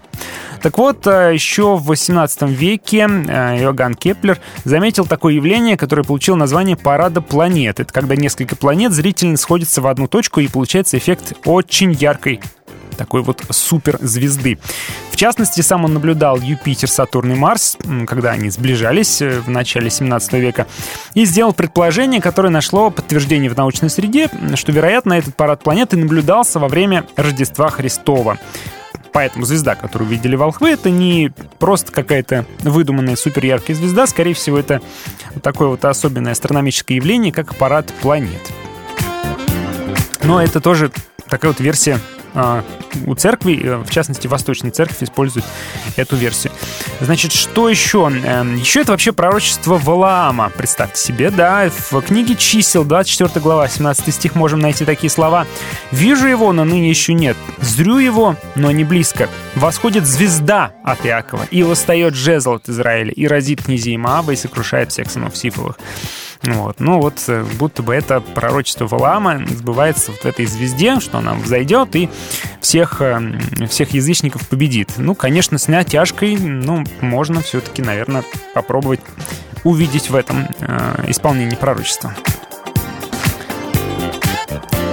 Так вот, еще в 18 веке Иоганн Кеплер заметил такое явление, которое получило название «парада планет». Это когда несколько планет зрительно сходятся в одну точку, и получается эффект очень яркой такой вот суперзвезды. В частности, сам он наблюдал Юпитер, Сатурн и Марс, когда они сближались в начале 17 века, и сделал предположение, которое нашло подтверждение в научной среде, что, вероятно, этот парад планеты наблюдался во время Рождества Христова. Поэтому звезда, которую видели волхвы, это не просто какая-то выдуманная суперяркая звезда, скорее всего, это такое вот особенное астрономическое явление, как парад планет. Но это тоже такая вот версия. У церкви, в частности, Восточная Церковь, использует эту версию. Значит, что еще? Еще это вообще пророчество Валаама. Представьте себе, да, в книге «Чисел», 24 глава, 17 стих, можем найти такие слова. «Вижу его, но ныне еще нет. Зрю его, но не близко. Восходит звезда от Иакова, и восстает жезл от Израиля, и разит князей Моава, и сокрушает всех сынов Сифовых». Вот. Ну вот, будто бы это пророчество Валаама сбывается вот в этой звезде, что она взойдет и всех язычников победит. Ну, конечно, с натяжкой, ну, можно все-таки, наверное, попробовать увидеть в этом исполнении пророчества.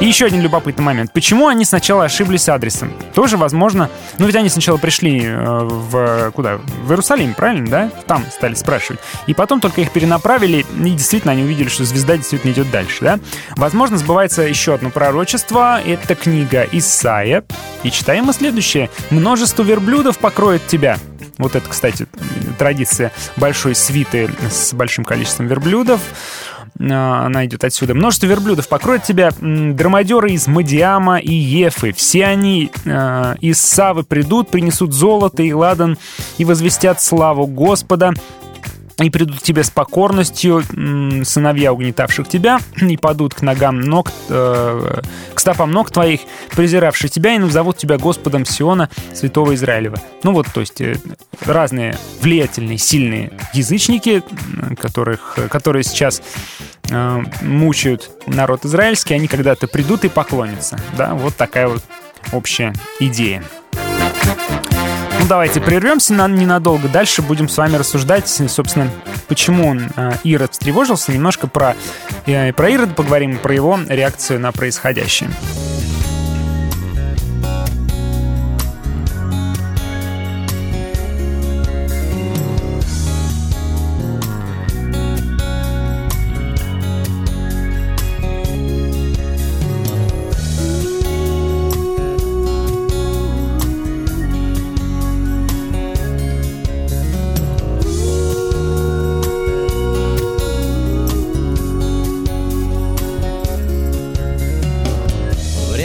И еще один любопытный момент. Почему они сначала ошиблись адресом? Тоже, возможно... Ну, ведь они сначала пришли в... Куда? В Иерусалим, правильно, да? Там стали спрашивать. И потом только их перенаправили, и действительно они увидели, что звезда действительно идет дальше, да? Возможно, сбывается еще одно пророчество. Это книга Исаия. И читаем мы следующее. «Множество верблюдов покроет тебя». Вот это, кстати, традиция большой свиты с большим количеством верблюдов. Она идет отсюда. «Множество верблюдов покроет тебя, драмадеры из Мадиама и Ефы. Все они из Савы придут, принесут золото и ладан и возвестят славу Господа. И придут к тебе с покорностью сыновья угнетавших тебя, и падут к ногам ног, к стопам ног твоих, презиравших тебя, и назовут тебя Господом Сиона, святого Израилева». Ну вот, то есть разные влиятельные, сильные язычники, которые сейчас мучают народ израильский, они когда-то придут и поклонятся. Да, вот такая вот общая идея. Ну, давайте прервемся ненадолго. Дальше будем с вами рассуждать, собственно, почему Ирод встревожился. Немножко про Ирода поговорим, про его реакцию на происходящее.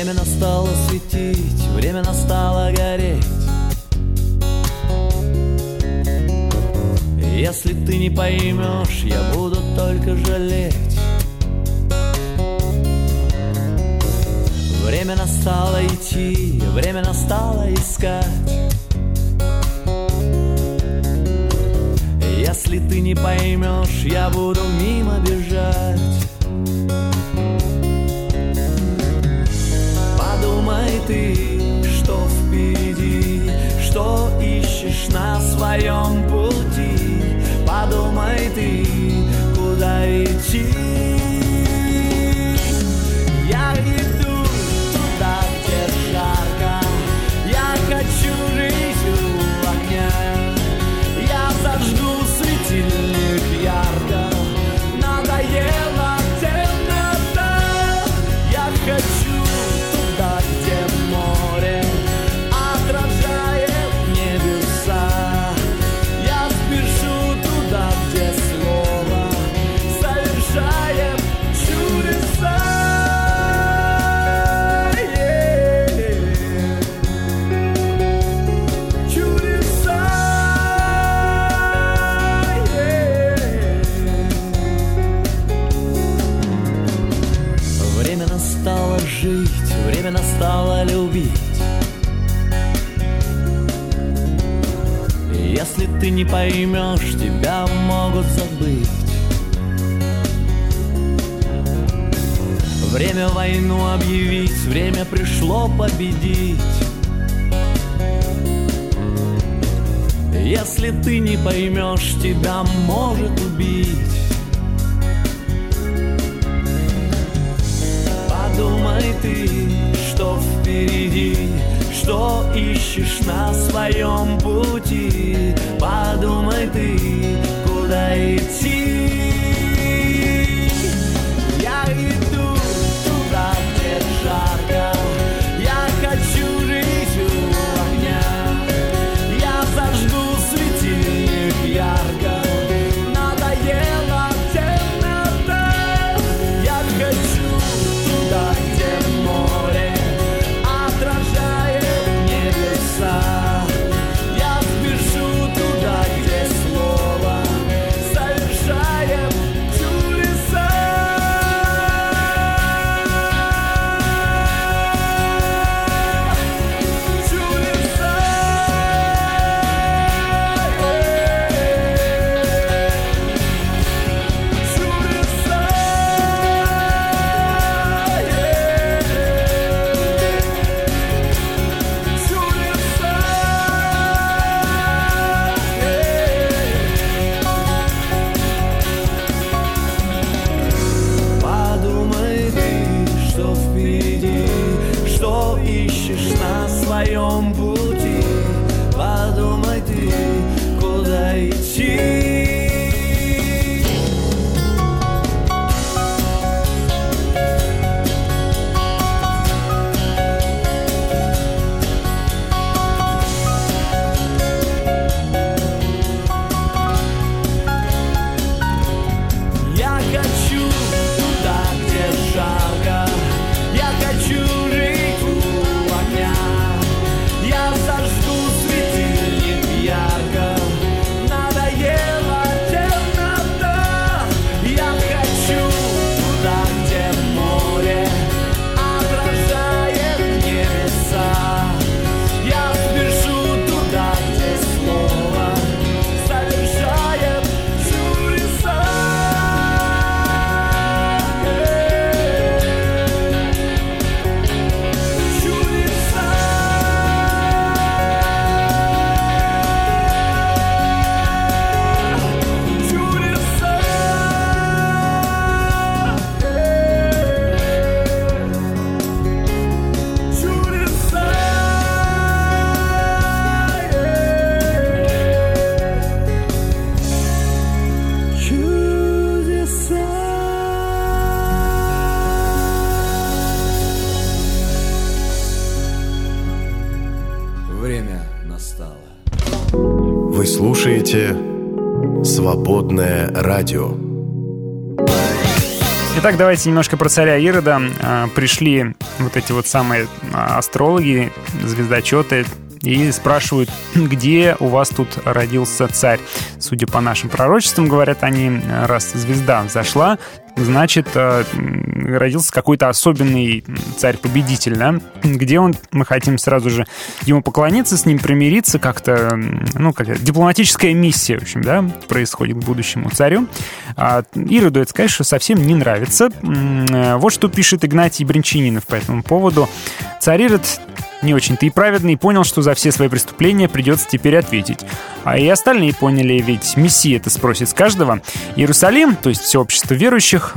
Время настало светить, время настало гореть. Если ты не поймешь, я буду только жалеть. Время настало идти, время настало искать. Если ты не поймешь, я буду мимо бежать. Подумай ты, что впереди, что ищешь на своем пути. Подумай ты, куда идти. Я иду туда, где жарко, я хочу жить у огня. Я зажгу светильник ярко, надоело темнота. Я хочу туда, где море отражает небеса. Я спешу туда, где слово совершает чудеса. Время настало любить. Если ты не поймешь, тебя могут забыть. Время войну объявить, время пришло победить. Если ты не поймешь, тебя может убить. Подумай ты, что впереди, что ищешь на своем пути. Подумай ты, куда идти. Я иду туда, где жарко, я хочу жить у огня. Я зажгу светильник ярко, надоело темнота. Я хочу туда, где море отражает небеса. Я спешу туда, где слово совершает чудеса. Подумай ты, что впереди, что ищешь на своем пути. Подумай ты, куда идти. Я хочу туда, где жарко, я хочу жить у огня. Я зажгу светильник ярко, надоела темнота. Я хочу туда, где море отражает небеса. Я спешу туда, где слово совершает чудеса. Чудеса, чудеса, Время настало. Вы слушаете «Свободное радио». Итак, давайте немножко про царя Ирода. Пришли вот эти вот самые астрологи, звездочеты, и спрашивают, где у вас тут родился царь. Судя по нашим пророчествам, говорят они, раз звезда взошла, значит, родился какой-то особенный царь-победитель, да? Где он? Мы хотим сразу же ему поклониться, с ним примириться как-то, ну, как дипломатическая миссия, в общем, да, происходит будущему царю. Ироду это, конечно, совсем не нравится. Вот что пишет Игнатий Брянчининов по этому поводу. Царь Ирод не очень-то и праведный, понял, что за все свои преступления придется теперь ответить. А и остальные поняли, ведь Мессия это спросит с каждого. Иерусалим, то есть все общество верующих,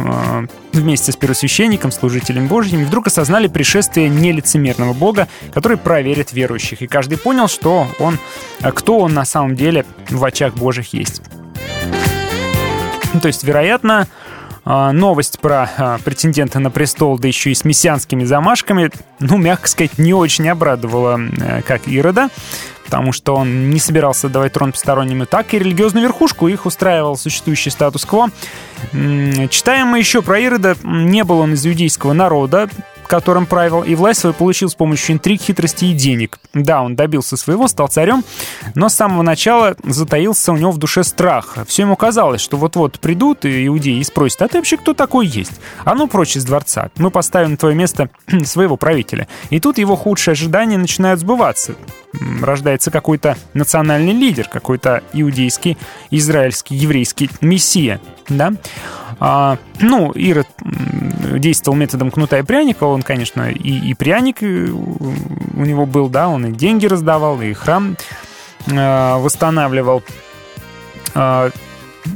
вместе с первосвященником, служителем Божьим, вдруг осознали пришествие нелицемерного Бога, который проверит верующих. И каждый понял, что он, кто он на самом деле в очах Божьих есть. То есть, вероятно, новость про претендента на престол, да еще и с мессианскими замашками, ну, мягко сказать, не очень обрадовала как Ирода, потому что он не собирался давать трон посторонним, и так и религиозную верхушку, их устраивал существующий статус-кво. Читаем мы еще про Ирода. Не был он из иудейского народа, которым правил, и власть свою получил с помощью интриг, хитрости и денег. Да, он добился своего, стал царем, но с самого начала затаился у него в душе страх. Все ему казалось, что вот-вот придут иудеи и спросят: а ты вообще кто такой есть? А ну прочь из дворца, мы поставим на твое место своего правителя. И тут его худшие ожидания начинают сбываться. Рождается какой-то национальный лидер, какой-то иудейский, израильский, еврейский мессия, да? Ну, Ирод действовал методом кнута и пряника. Он, конечно, и пряник у него был, да, он и деньги раздавал, и храм восстанавливал,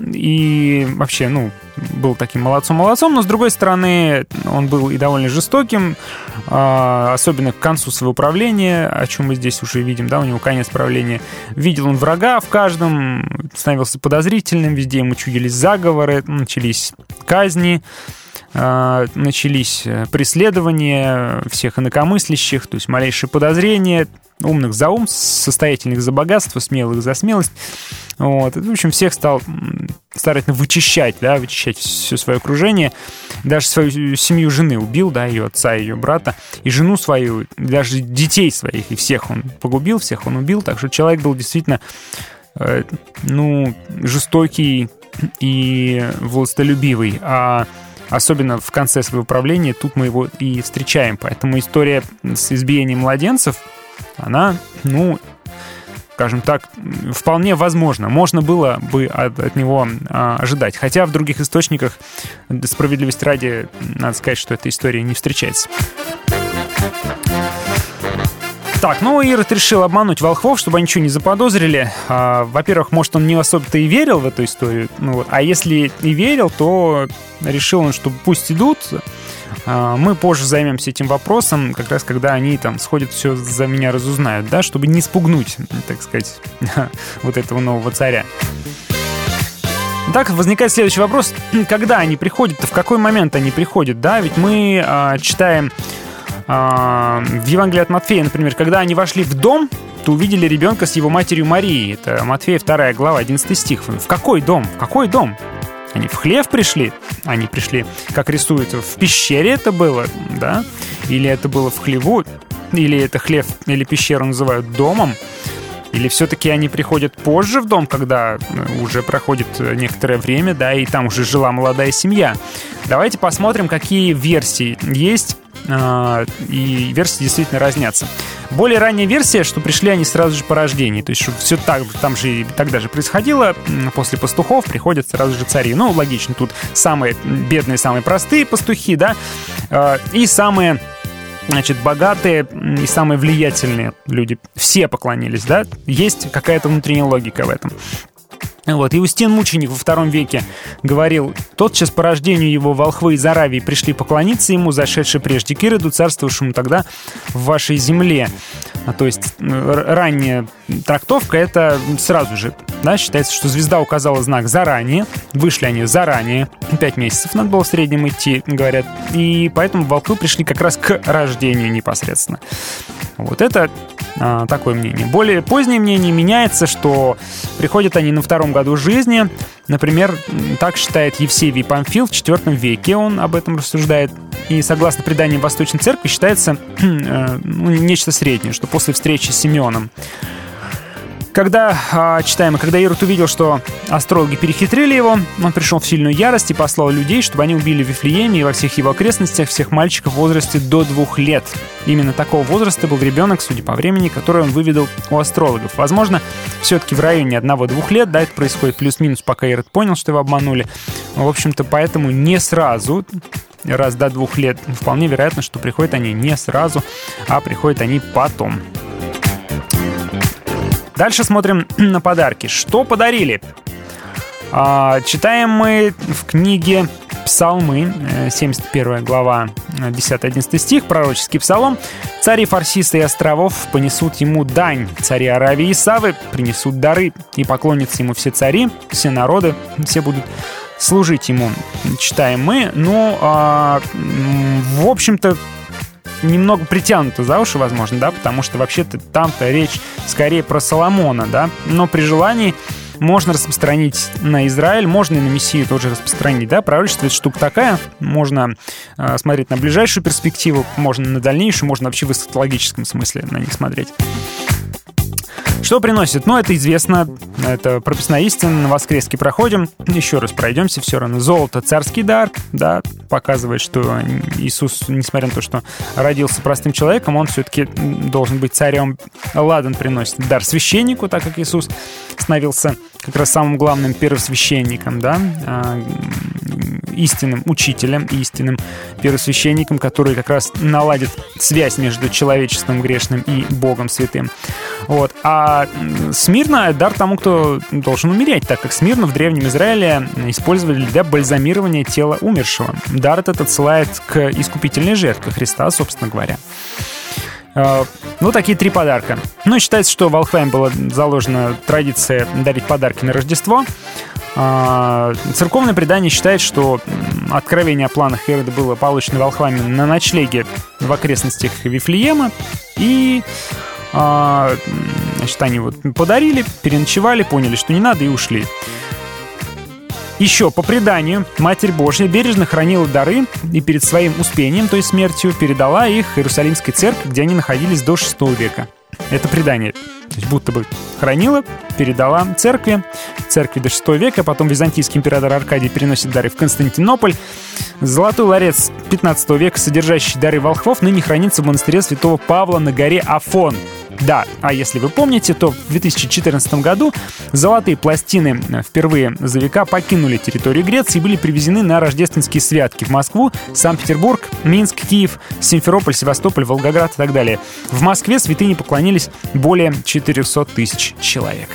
и вообще, ну, был таким молодцом-молодцом, но, с другой стороны, он был и довольно жестоким, особенно к концу своего правления, о чем мы здесь уже видим, да, у него конец правления. Видел он врага в каждом, становился подозрительным, везде ему чудились заговоры, начались казни, начались преследования всех инакомыслящих, то есть малейшие подозрения, умных за ум, состоятельных за богатство, смелых за смелость. Вот. В общем, всех стал старательно вычищать, да, вычищать все свое окружение. Даже свою семью жены убил, да, ее отца, ее брата, и жену свою, даже детей своих, и всех он погубил, всех он убил. Так что человек был действительно, ну, жестокий и властолюбивый. А особенно в конце своего правления тут мы его и встречаем. Поэтому история с избиением младенцев, она, ну, скажем так, вполне возможно. Можно было бы от него ожидать. Хотя в других источниках, справедливости ради, надо сказать, что эта история не встречается. Так, ну, Ирод решил обмануть волхвов, чтобы они ничего не заподозрили. Во-первых, может, он не особо-то и верил в эту историю. Ну, вот. А если и верил, то решил он, что пусть идут. Мы позже займемся этим вопросом, как раз когда они там сходят, все за меня разузнают, да, чтобы не спугнуть, так сказать, вот этого нового царя. Так, возникает следующий вопрос. Когда они приходят-то, в какой момент они приходят, да? Ведь мы читаем в Евангелии от Матфея, например, когда они вошли в дом, то увидели ребенка с его матерью Марией. Это Матфея 2 глава, 11 стих. В какой дом? В какой дом? Они в хлев пришли, они пришли, как рисуется, в пещере это было, да? Или это было в хлеву, или это хлев, или пещеру называют домом, или все-таки они приходят позже в дом, когда уже проходит некоторое время, да, и там уже жила молодая семья. Давайте посмотрим, какие версии есть, и версии действительно разнятся. Более ранняя версия, что пришли они сразу же по рождении, то есть что все так, там же и тогда же происходило, после пастухов приходят сразу же цари. Ну, логично, тут самые бедные, самые простые пастухи, да, и самые, значит, богатые и самые влиятельные люди. Все поклонились, да, есть какая-то внутренняя логика в этом. Вот. Иустин Мученик во II веке говорил: «Тотчас по рождению его волхвы из Аравии пришли поклониться ему, зашедшие прежде к Ироду, царствовавшему тогда в вашей земле». То есть ранняя трактовка — это сразу же, да, считается, что звезда указала знак заранее, вышли они заранее, 5 месяцев надо было в среднем идти, говорят, и поэтому волхвы пришли как раз к рождению непосредственно. Вот это Такое мнение. Более позднее мнение меняется, что приходят они на втором году жизни. Например, так считает Евсевий Памфил в IV веке, он об этом рассуждает. И согласно преданиям Восточной Церкви считается нечто среднее, что после встречи с Симеоном. Когда Ирод увидел, что астрологи перехитрили его, он пришел в сильную ярость и послал людей, чтобы они убили в Вифлееме и во всех его окрестностях всех мальчиков в возрасте до 2 лет. Именно такого возраста был ребенок, судя по времени, который он выведал у астрологов. Возможно, все-таки в районе 1-2 лет, да, это происходит плюс-минус, пока Ирод понял, что его обманули. В общем-то, поэтому не сразу, раз до 2 лет, вполне вероятно, что приходят они не сразу, а приходят они потом. Дальше смотрим на подарки. Что подарили? Читаем мы в книге Псалмы, 71 глава, 10-11 стих, пророческий псалом. «Цари Фарсиса и островов понесут ему дань, цари Аравии и Савы принесут дары, и поклонятся ему все цари, все народы, все будут служить ему». Читаем мы, в общем-то, немного притянуто за уши, возможно, да, потому что вообще-то там-то речь скорее про Соломона, да, но при желании можно распространить на Израиль, можно и на Мессию тоже распространить, да, пророчество — это штука такая, можно смотреть на ближайшую перспективу, можно на дальнейшую, можно вообще в эсхатологическом смысле на них смотреть. Что приносит? Это известно, это прописная истина, на воскреске проходим, еще раз пройдемся, все равно. Золото — царский дар, да, показывает, что Иисус, несмотря на то, что родился простым человеком, он все-таки должен быть царем. Ладан приносит дар священнику, так как Иисус становился как раз самым главным первосвященником, да, истинным учителем, истинным первосвященником, который как раз наладит связь между человечеством грешным и Богом святым. Вот. А смирно — дар тому, кто должен умереть, так как смирно в Древнем Израиле использовали для бальзамирования тела умершего. Дар этот отсылает к искупительной жертве Христа, собственно говоря. Такие 3 подарка. Считается, что в Алхайм была заложена традиция дарить подарки на Рождество. Церковное предание считает, что откровение о планах Ирода было получено в Алхайме на ночлеге в окрестностях Вифлеема. И они подарили, переночевали, поняли, что не надо, и ушли. Еще по преданию Матерь Божья бережно хранила дары и перед своим успением, то есть смертью, передала их Иерусалимской церкви, где они находились до VI века. Это предание. То есть будто бы хранила, передала церкви до VI века, потом византийский император Аркадий переносит дары в Константинополь. Золотой ларец XV века, содержащий дары волхвов, ныне хранится в монастыре святого Павла на горе Афон. Да, а если вы помните, то в 2014 году золотые пластины впервые за века покинули территорию Греции и были привезены на рождественские святки в Москву, Санкт-Петербург, Минск, Киев, Симферополь, Севастополь, Волгоград и так далее. В Москве святыне поклонились более 400 тысяч человек.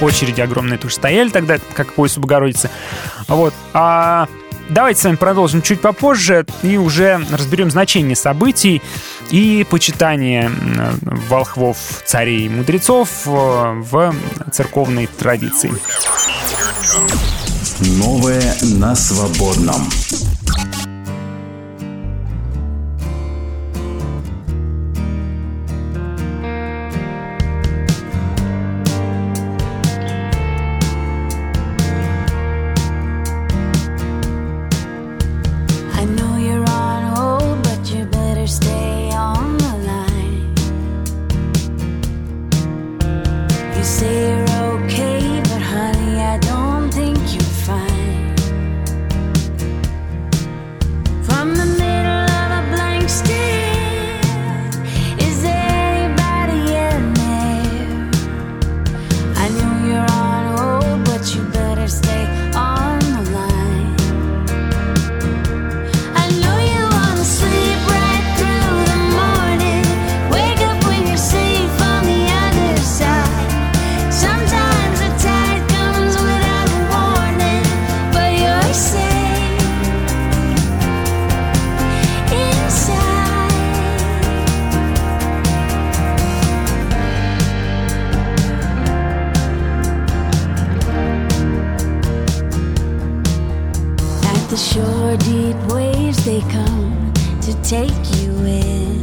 Очереди огромные тоже стояли тогда, как к поясу Богородицы. Давайте с вами продолжим чуть попозже и уже разберем значение событий и почитание волхвов, царей и мудрецов в церковной традиции. Новое на свободном. Deep waves, they come to take you in.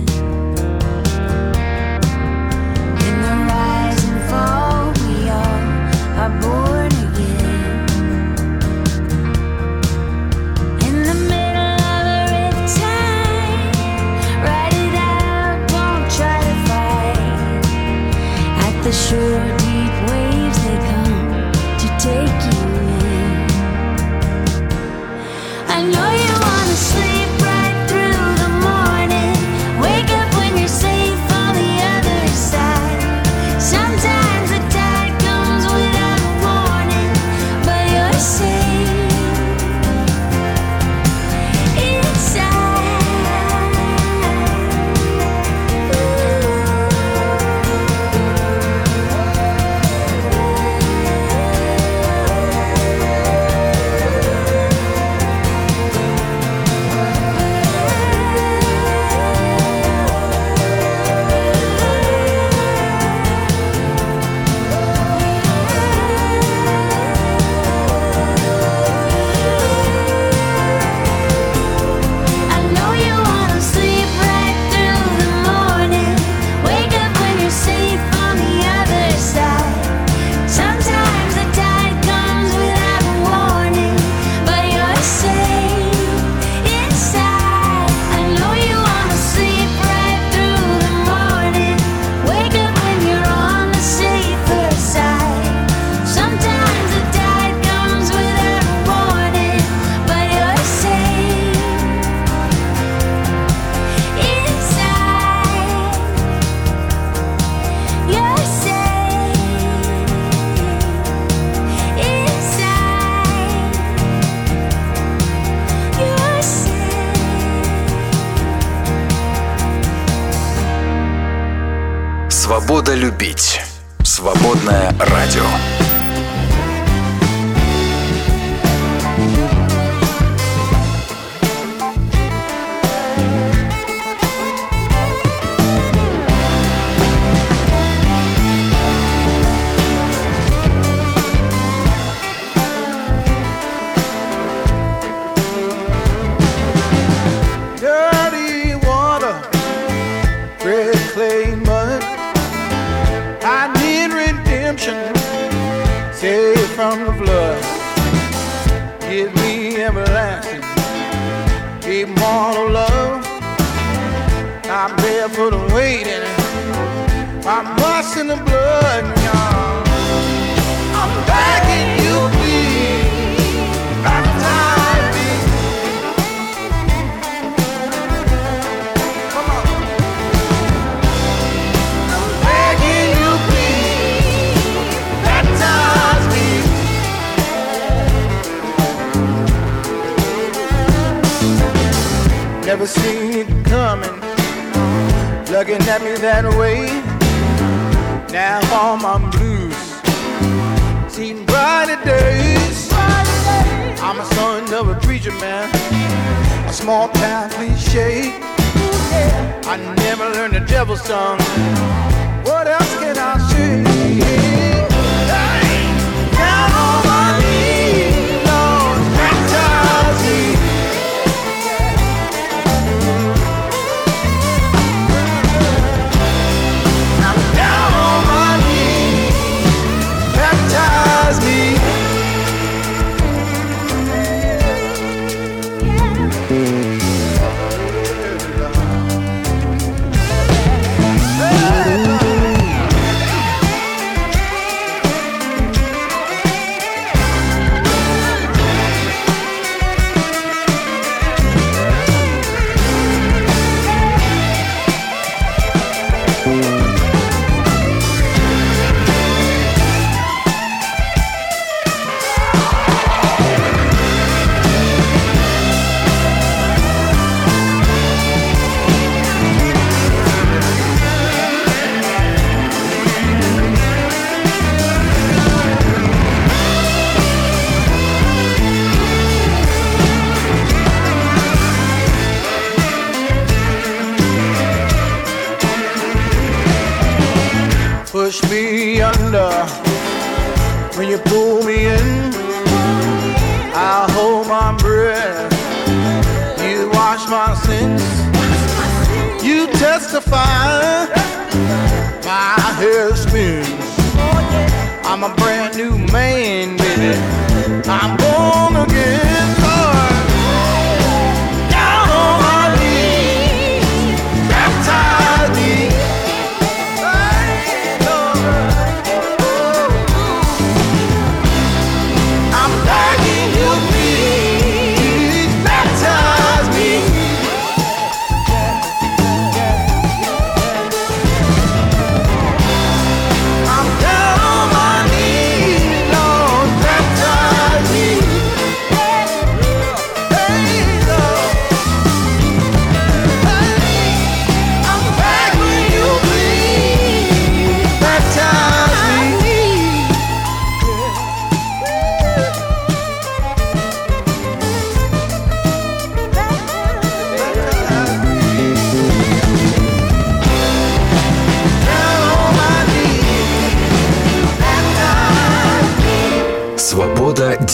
Свобода любить. Свободное радио. From the blood, give me everlasting, immortal love. I'm barefoot and waiting, I'm lost in the blood. I'm begging you, please, baptize me. Come on. I'm begging you, please, baptize me. Never seen it coming, looking at me that way. Now all my blues seen brighter days. I'm a son of a preacher man, a small town cliche. I never learned the devil's song. What else can I say? Down on my knees, Lord, baptize me. Push me under when you pull me in. I'll hold my breath. You wash my sins. You testify. My hair spins. I'm a brand new man, baby. I'm born again, Lord. Down on my knees, baptize me.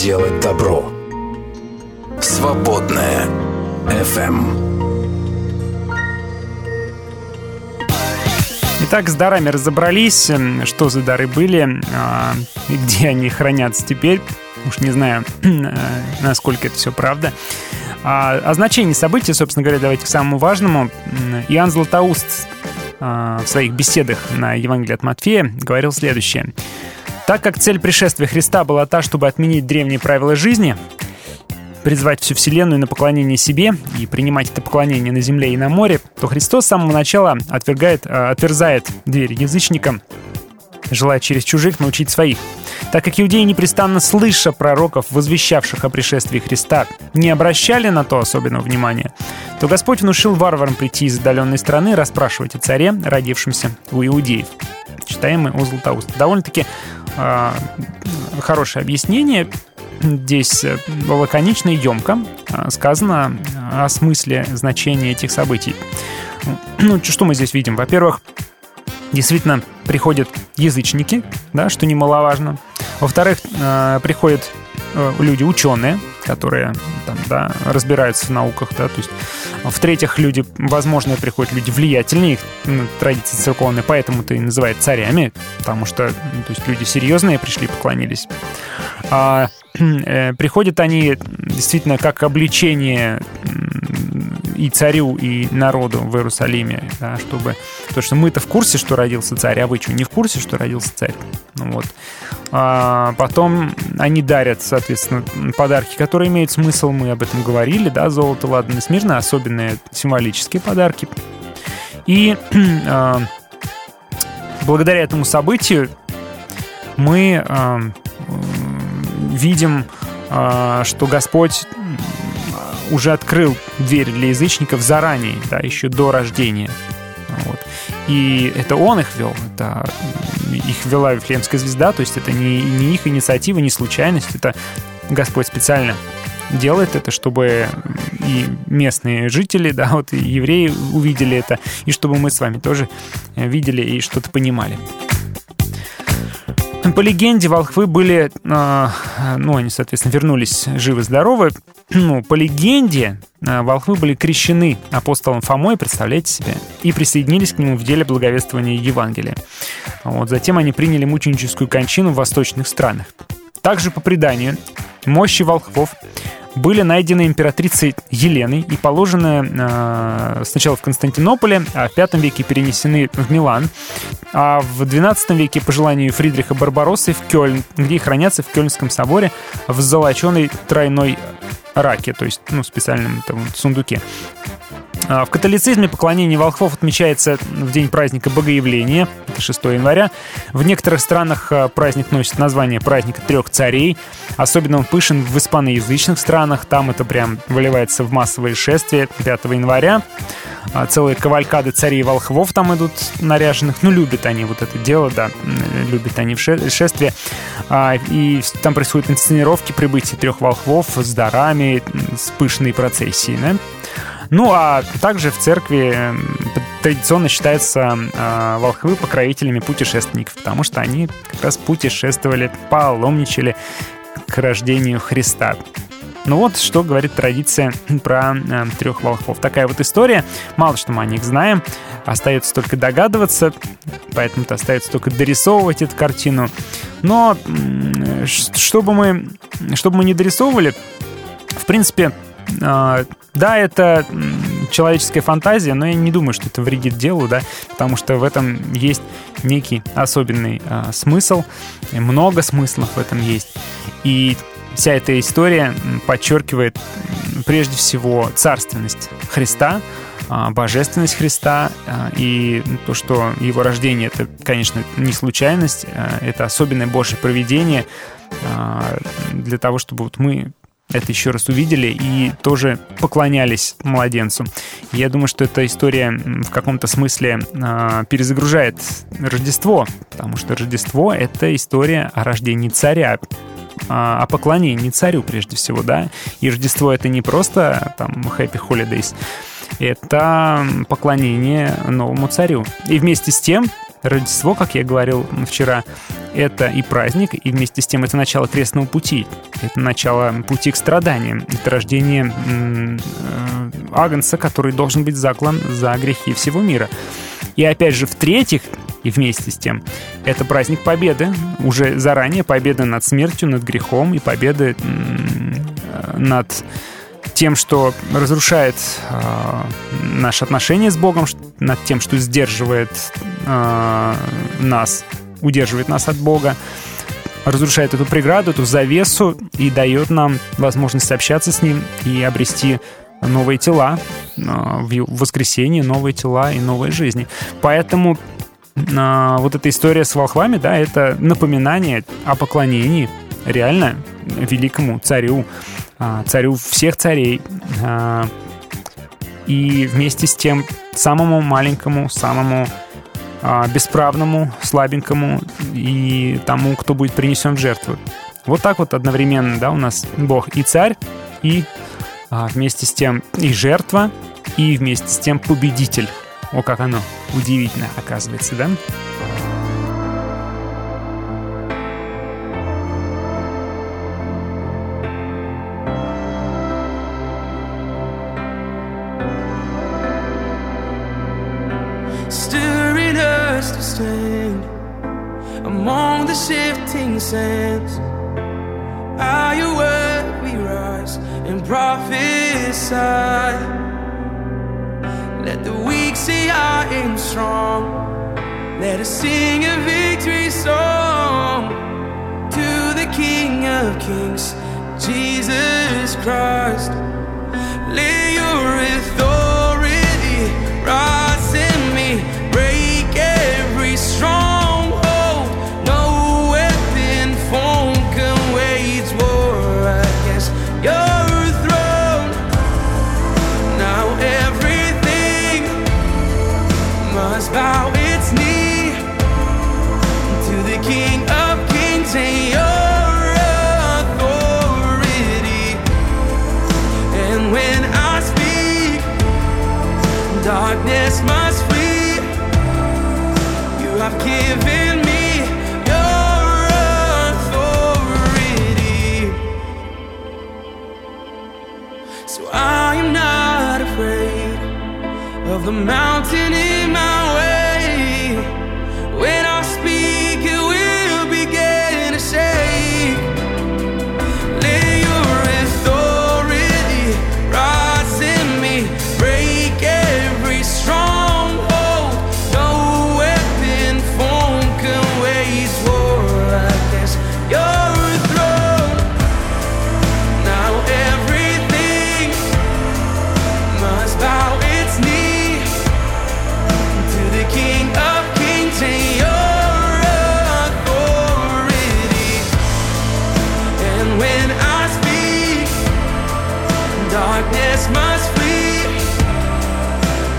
Делать добро. Свободное ФМ. Итак, с дарами разобрались. Что за дары были, и где они хранятся теперь. Уж не знаю, насколько это все правда. О значении события, собственно говоря, давайте к самому важному. Иоанн Златоуст в своих беседах на Евангелие от Матфея говорил следующее. Так как цель пришествия Христа была та, чтобы отменить древние правила жизни, призвать всю Вселенную на поклонение себе и принимать это поклонение на земле и на море, то Христос с самого начала отверзает дверь язычникам желая через чужих научить своих. Так как иудеи, непрестанно слыша пророков, возвещавших о пришествии Христа, не обращали на то особенного внимания, то Господь внушил варварам прийти из отдаленной страны расспрашивать о царе, родившемся у иудеев. Читаем мы у Златоуста. Довольно-таки хорошее объяснение. Здесь лаконично и емко сказано о смысле значения этих событий. Ну, что мы здесь видим? Во-первых, действительно приходят язычники, да, что немаловажно. Во-вторых, приходят люди ученые, которые там, да, разбираются в науках, да, то есть, в-третьих, люди, возможно, приходят люди влиятельные, их традиции церковные, поэтому-то и называют царями, потому что, то есть, люди серьезные пришли, поклонились. А приходят они действительно как обличение и царю, и народу в Иерусалиме, да, чтобы... Потому что мы-то в курсе, что родился царь, а вы что, не в курсе, что родился царь? Ну вот. А потом они дарят, соответственно, подарки, которые имеют смысл, мы об этом говорили, да, золото, ладно, смирно, особенные символические подарки. И благодаря этому событию мы видим, что Господь уже открыл дверь для язычников заранее, да, еще до рождения. Вот. И это он их вел, это их вела Вифлеемская звезда, то есть это не их инициатива, не случайность, это Господь специально делает это, чтобы и местные жители, да, вот и евреи увидели это, и чтобы мы с вами тоже видели и что-то понимали. По легенде, волхвы были, ну, они, соответственно, вернулись живы-здоровы. Ну, по легенде, волхвы были крещены апостолом Фомой, представляете себе, и присоединились к нему в деле благовествования Евангелия. Вот, затем они приняли мученическую кончину в восточных странах. Также, по преданию, мощи волхвов были найдены императрицей Еленой и положены сначала в Константинополе, а в V веке перенесены в Милан, а в XII веке по желанию Фридриха Барбароссы в Кёльн, где и хранятся в Кёльнском соборе в золоченой тройной раке, то есть, ну, специальном там сундуке. В католицизме поклонение волхвов отмечается в день праздника Богоявления, это 6 января. В некоторых странах праздник носит название праздника трех царей. Особенно он пышен в испаноязычных странах. Там это прям выливается в массовое шествие 5 января. Целые кавалькады царей и волхвов там идут наряженных. Ну, любят они вот это дело, да, любят они шествие. И там происходят инсценировки прибытия трех волхвов с дарами, с пышной процессией, да? Ну, а также в церкви традиционно считаются волхвы покровителями путешественников, потому что они как раз путешествовали, паломничали к рождению Христа. Ну вот, что говорит традиция про трех волхвов. Такая вот история. Мало что мы о них знаем. Остается только догадываться, поэтому-то остается только дорисовывать эту картину. Но чтобы мы не дорисовывали, в принципе... Да, это человеческая фантазия, но я не думаю, что это вредит делу, да, потому что в этом есть некий особенный смысл, много смыслов в этом есть. И вся эта история подчеркивает прежде всего царственность Христа, божественность Христа и то, что его рождение — это, конечно, не случайность, это особенное Божье провидение для того, чтобы вот мы... это еще раз увидели и тоже поклонялись младенцу. Я думаю, что эта история в каком-то смысле перезагружает Рождество, потому что Рождество — это история о рождении царя, о поклонении царю прежде всего, да. И Рождество — это не просто там Happy Holidays, это поклонение новому царю. И вместе с тем Рождество, как я говорил вчера, это и праздник, и вместе с тем это начало крестного пути, это начало пути к страданиям, это рождение агнца, который должен быть заклан за грехи всего мира. И опять же, в-третьих, и вместе с тем, это праздник победы, уже заранее победа над смертью, над грехом и победа над тем, что разрушает наши отношения с Богом, над тем, что сдерживает нас, удерживает нас от Бога, разрушает эту преграду, эту завесу и дает нам возможность общаться с Ним и обрести новые тела, в воскресенье новые тела и новые жизни. Поэтому вот эта история с волхвами, да, это напоминание о поклонении реально великому царю, царю всех царей, и вместе с тем самому маленькому, самому бесправному, слабенькому и тому, кто будет принесен в жертву. Вот так вот одновременно, да, у нас Бог и царь, и вместе с тем и жертва, и вместе с тем победитель. О, как оно удивительно оказывается, да? Stirring us to stand among the shifting sands. Are your word we rise and prophesy. Let the weak say I am strong. Let us sing a victory song to the King of Kings, Jesus Christ. Let your authority rise in me. Break every stronghold. No weapon formed can wage war against your throne. Now must bow its knee to the King of Kings and your authority. And when I speak, darkness must flee. You have given me your authority. So I am not afraid of the mountain in my way. When I speak, it will begin to shake. Let your authority rise in me. Break every stronghold. No weapon formed can wage war against your throne. Now everything must bow its knee. King of Kings and your authority. And when I speak, darkness must flee.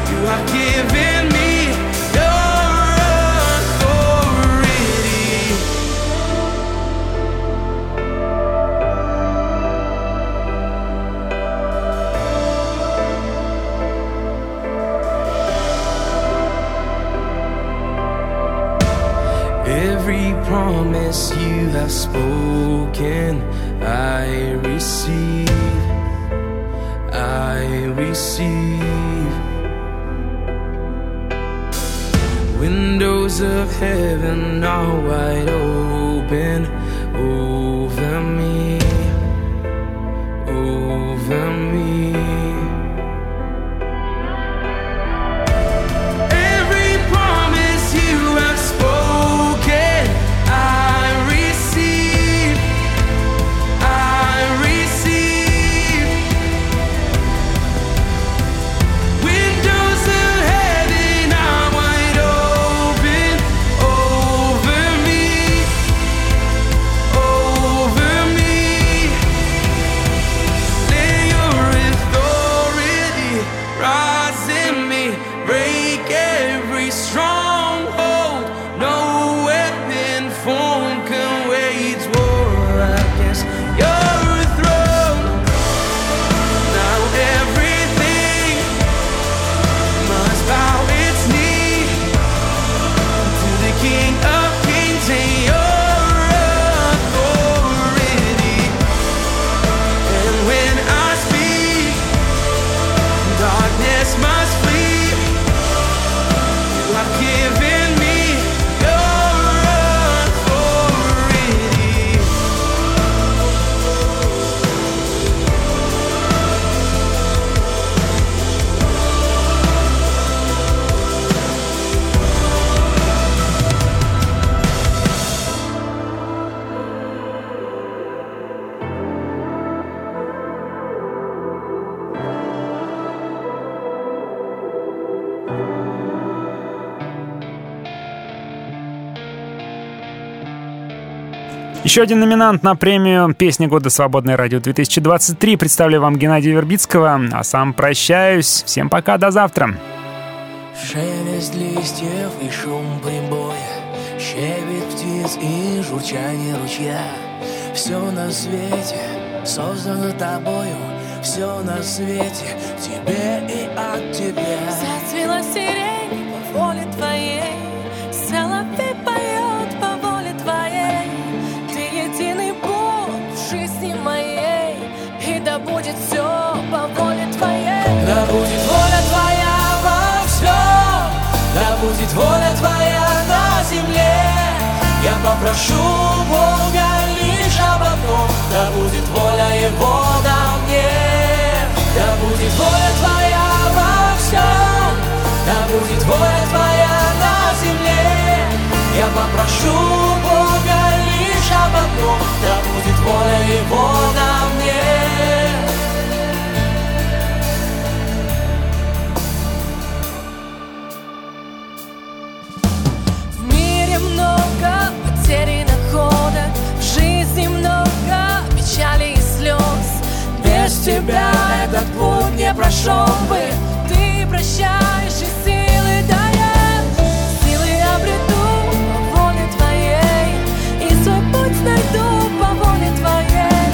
You have given me your authority. Every promise you have spoken, I receive. Windows of heaven are wide open over me. Must flee. You have given me Еще один номинант на премию «Песня года свободное радио-2023». Представляю вам Геннадия Вербицкого. А сам прощаюсь. Всем пока, до завтра. Шелест листьев и шум прибоя, щебет птиц и журчание ручья. Все на свете создано тобою, все на свете тебе и от тебя. Зацвела сирень по воле твоей, соловей поет по воле твоей. Ты единый Бог в жизни моей, и да будет все по воле твоей. Да будет воля твоя во всем, да будет воля твоя на земле. Я попрошу Бога лишь об одном, да будет воля Его на мне. Да будет воля твоя во всем, да будет воля твоя на земле. Я попрошу Бога лишь об одном, да будет воля Его на мне. В мире много потеряно хода, в жизни много печали и слез. Без тебя этот путь не прошел бы, ты прощаешь и силы даешь. Силы обреду по воле твоей, и свой путь найду по воле твоей.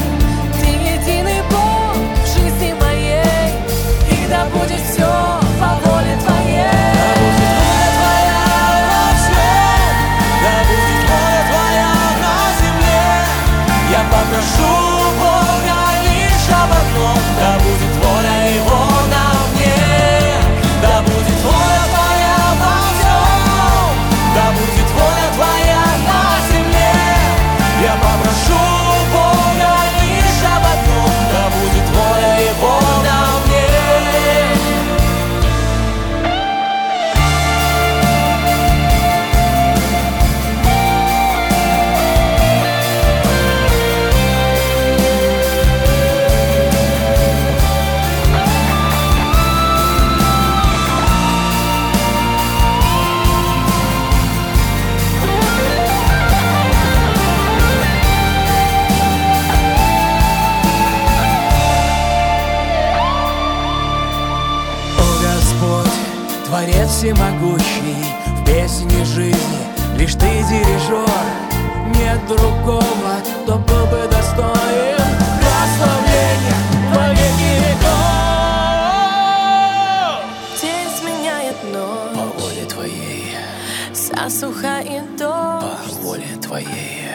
Ты единый Бог в жизни моей, и да будет все по воле твоей. Прошу Бога лишь об одном, да будет воля Его на мне. Да будет воля твоя во всем, да будет воля твоя на земле. Я попрошу Бога лишь об одном, да будет воля Его на мне. Творец всемогущий, в песне жизни лишь ты дирижер. Нет другого, кто был бы достоин прославления во веки веков. День сменяет ночь по воле твоей, засуха и дождь по воле твоей.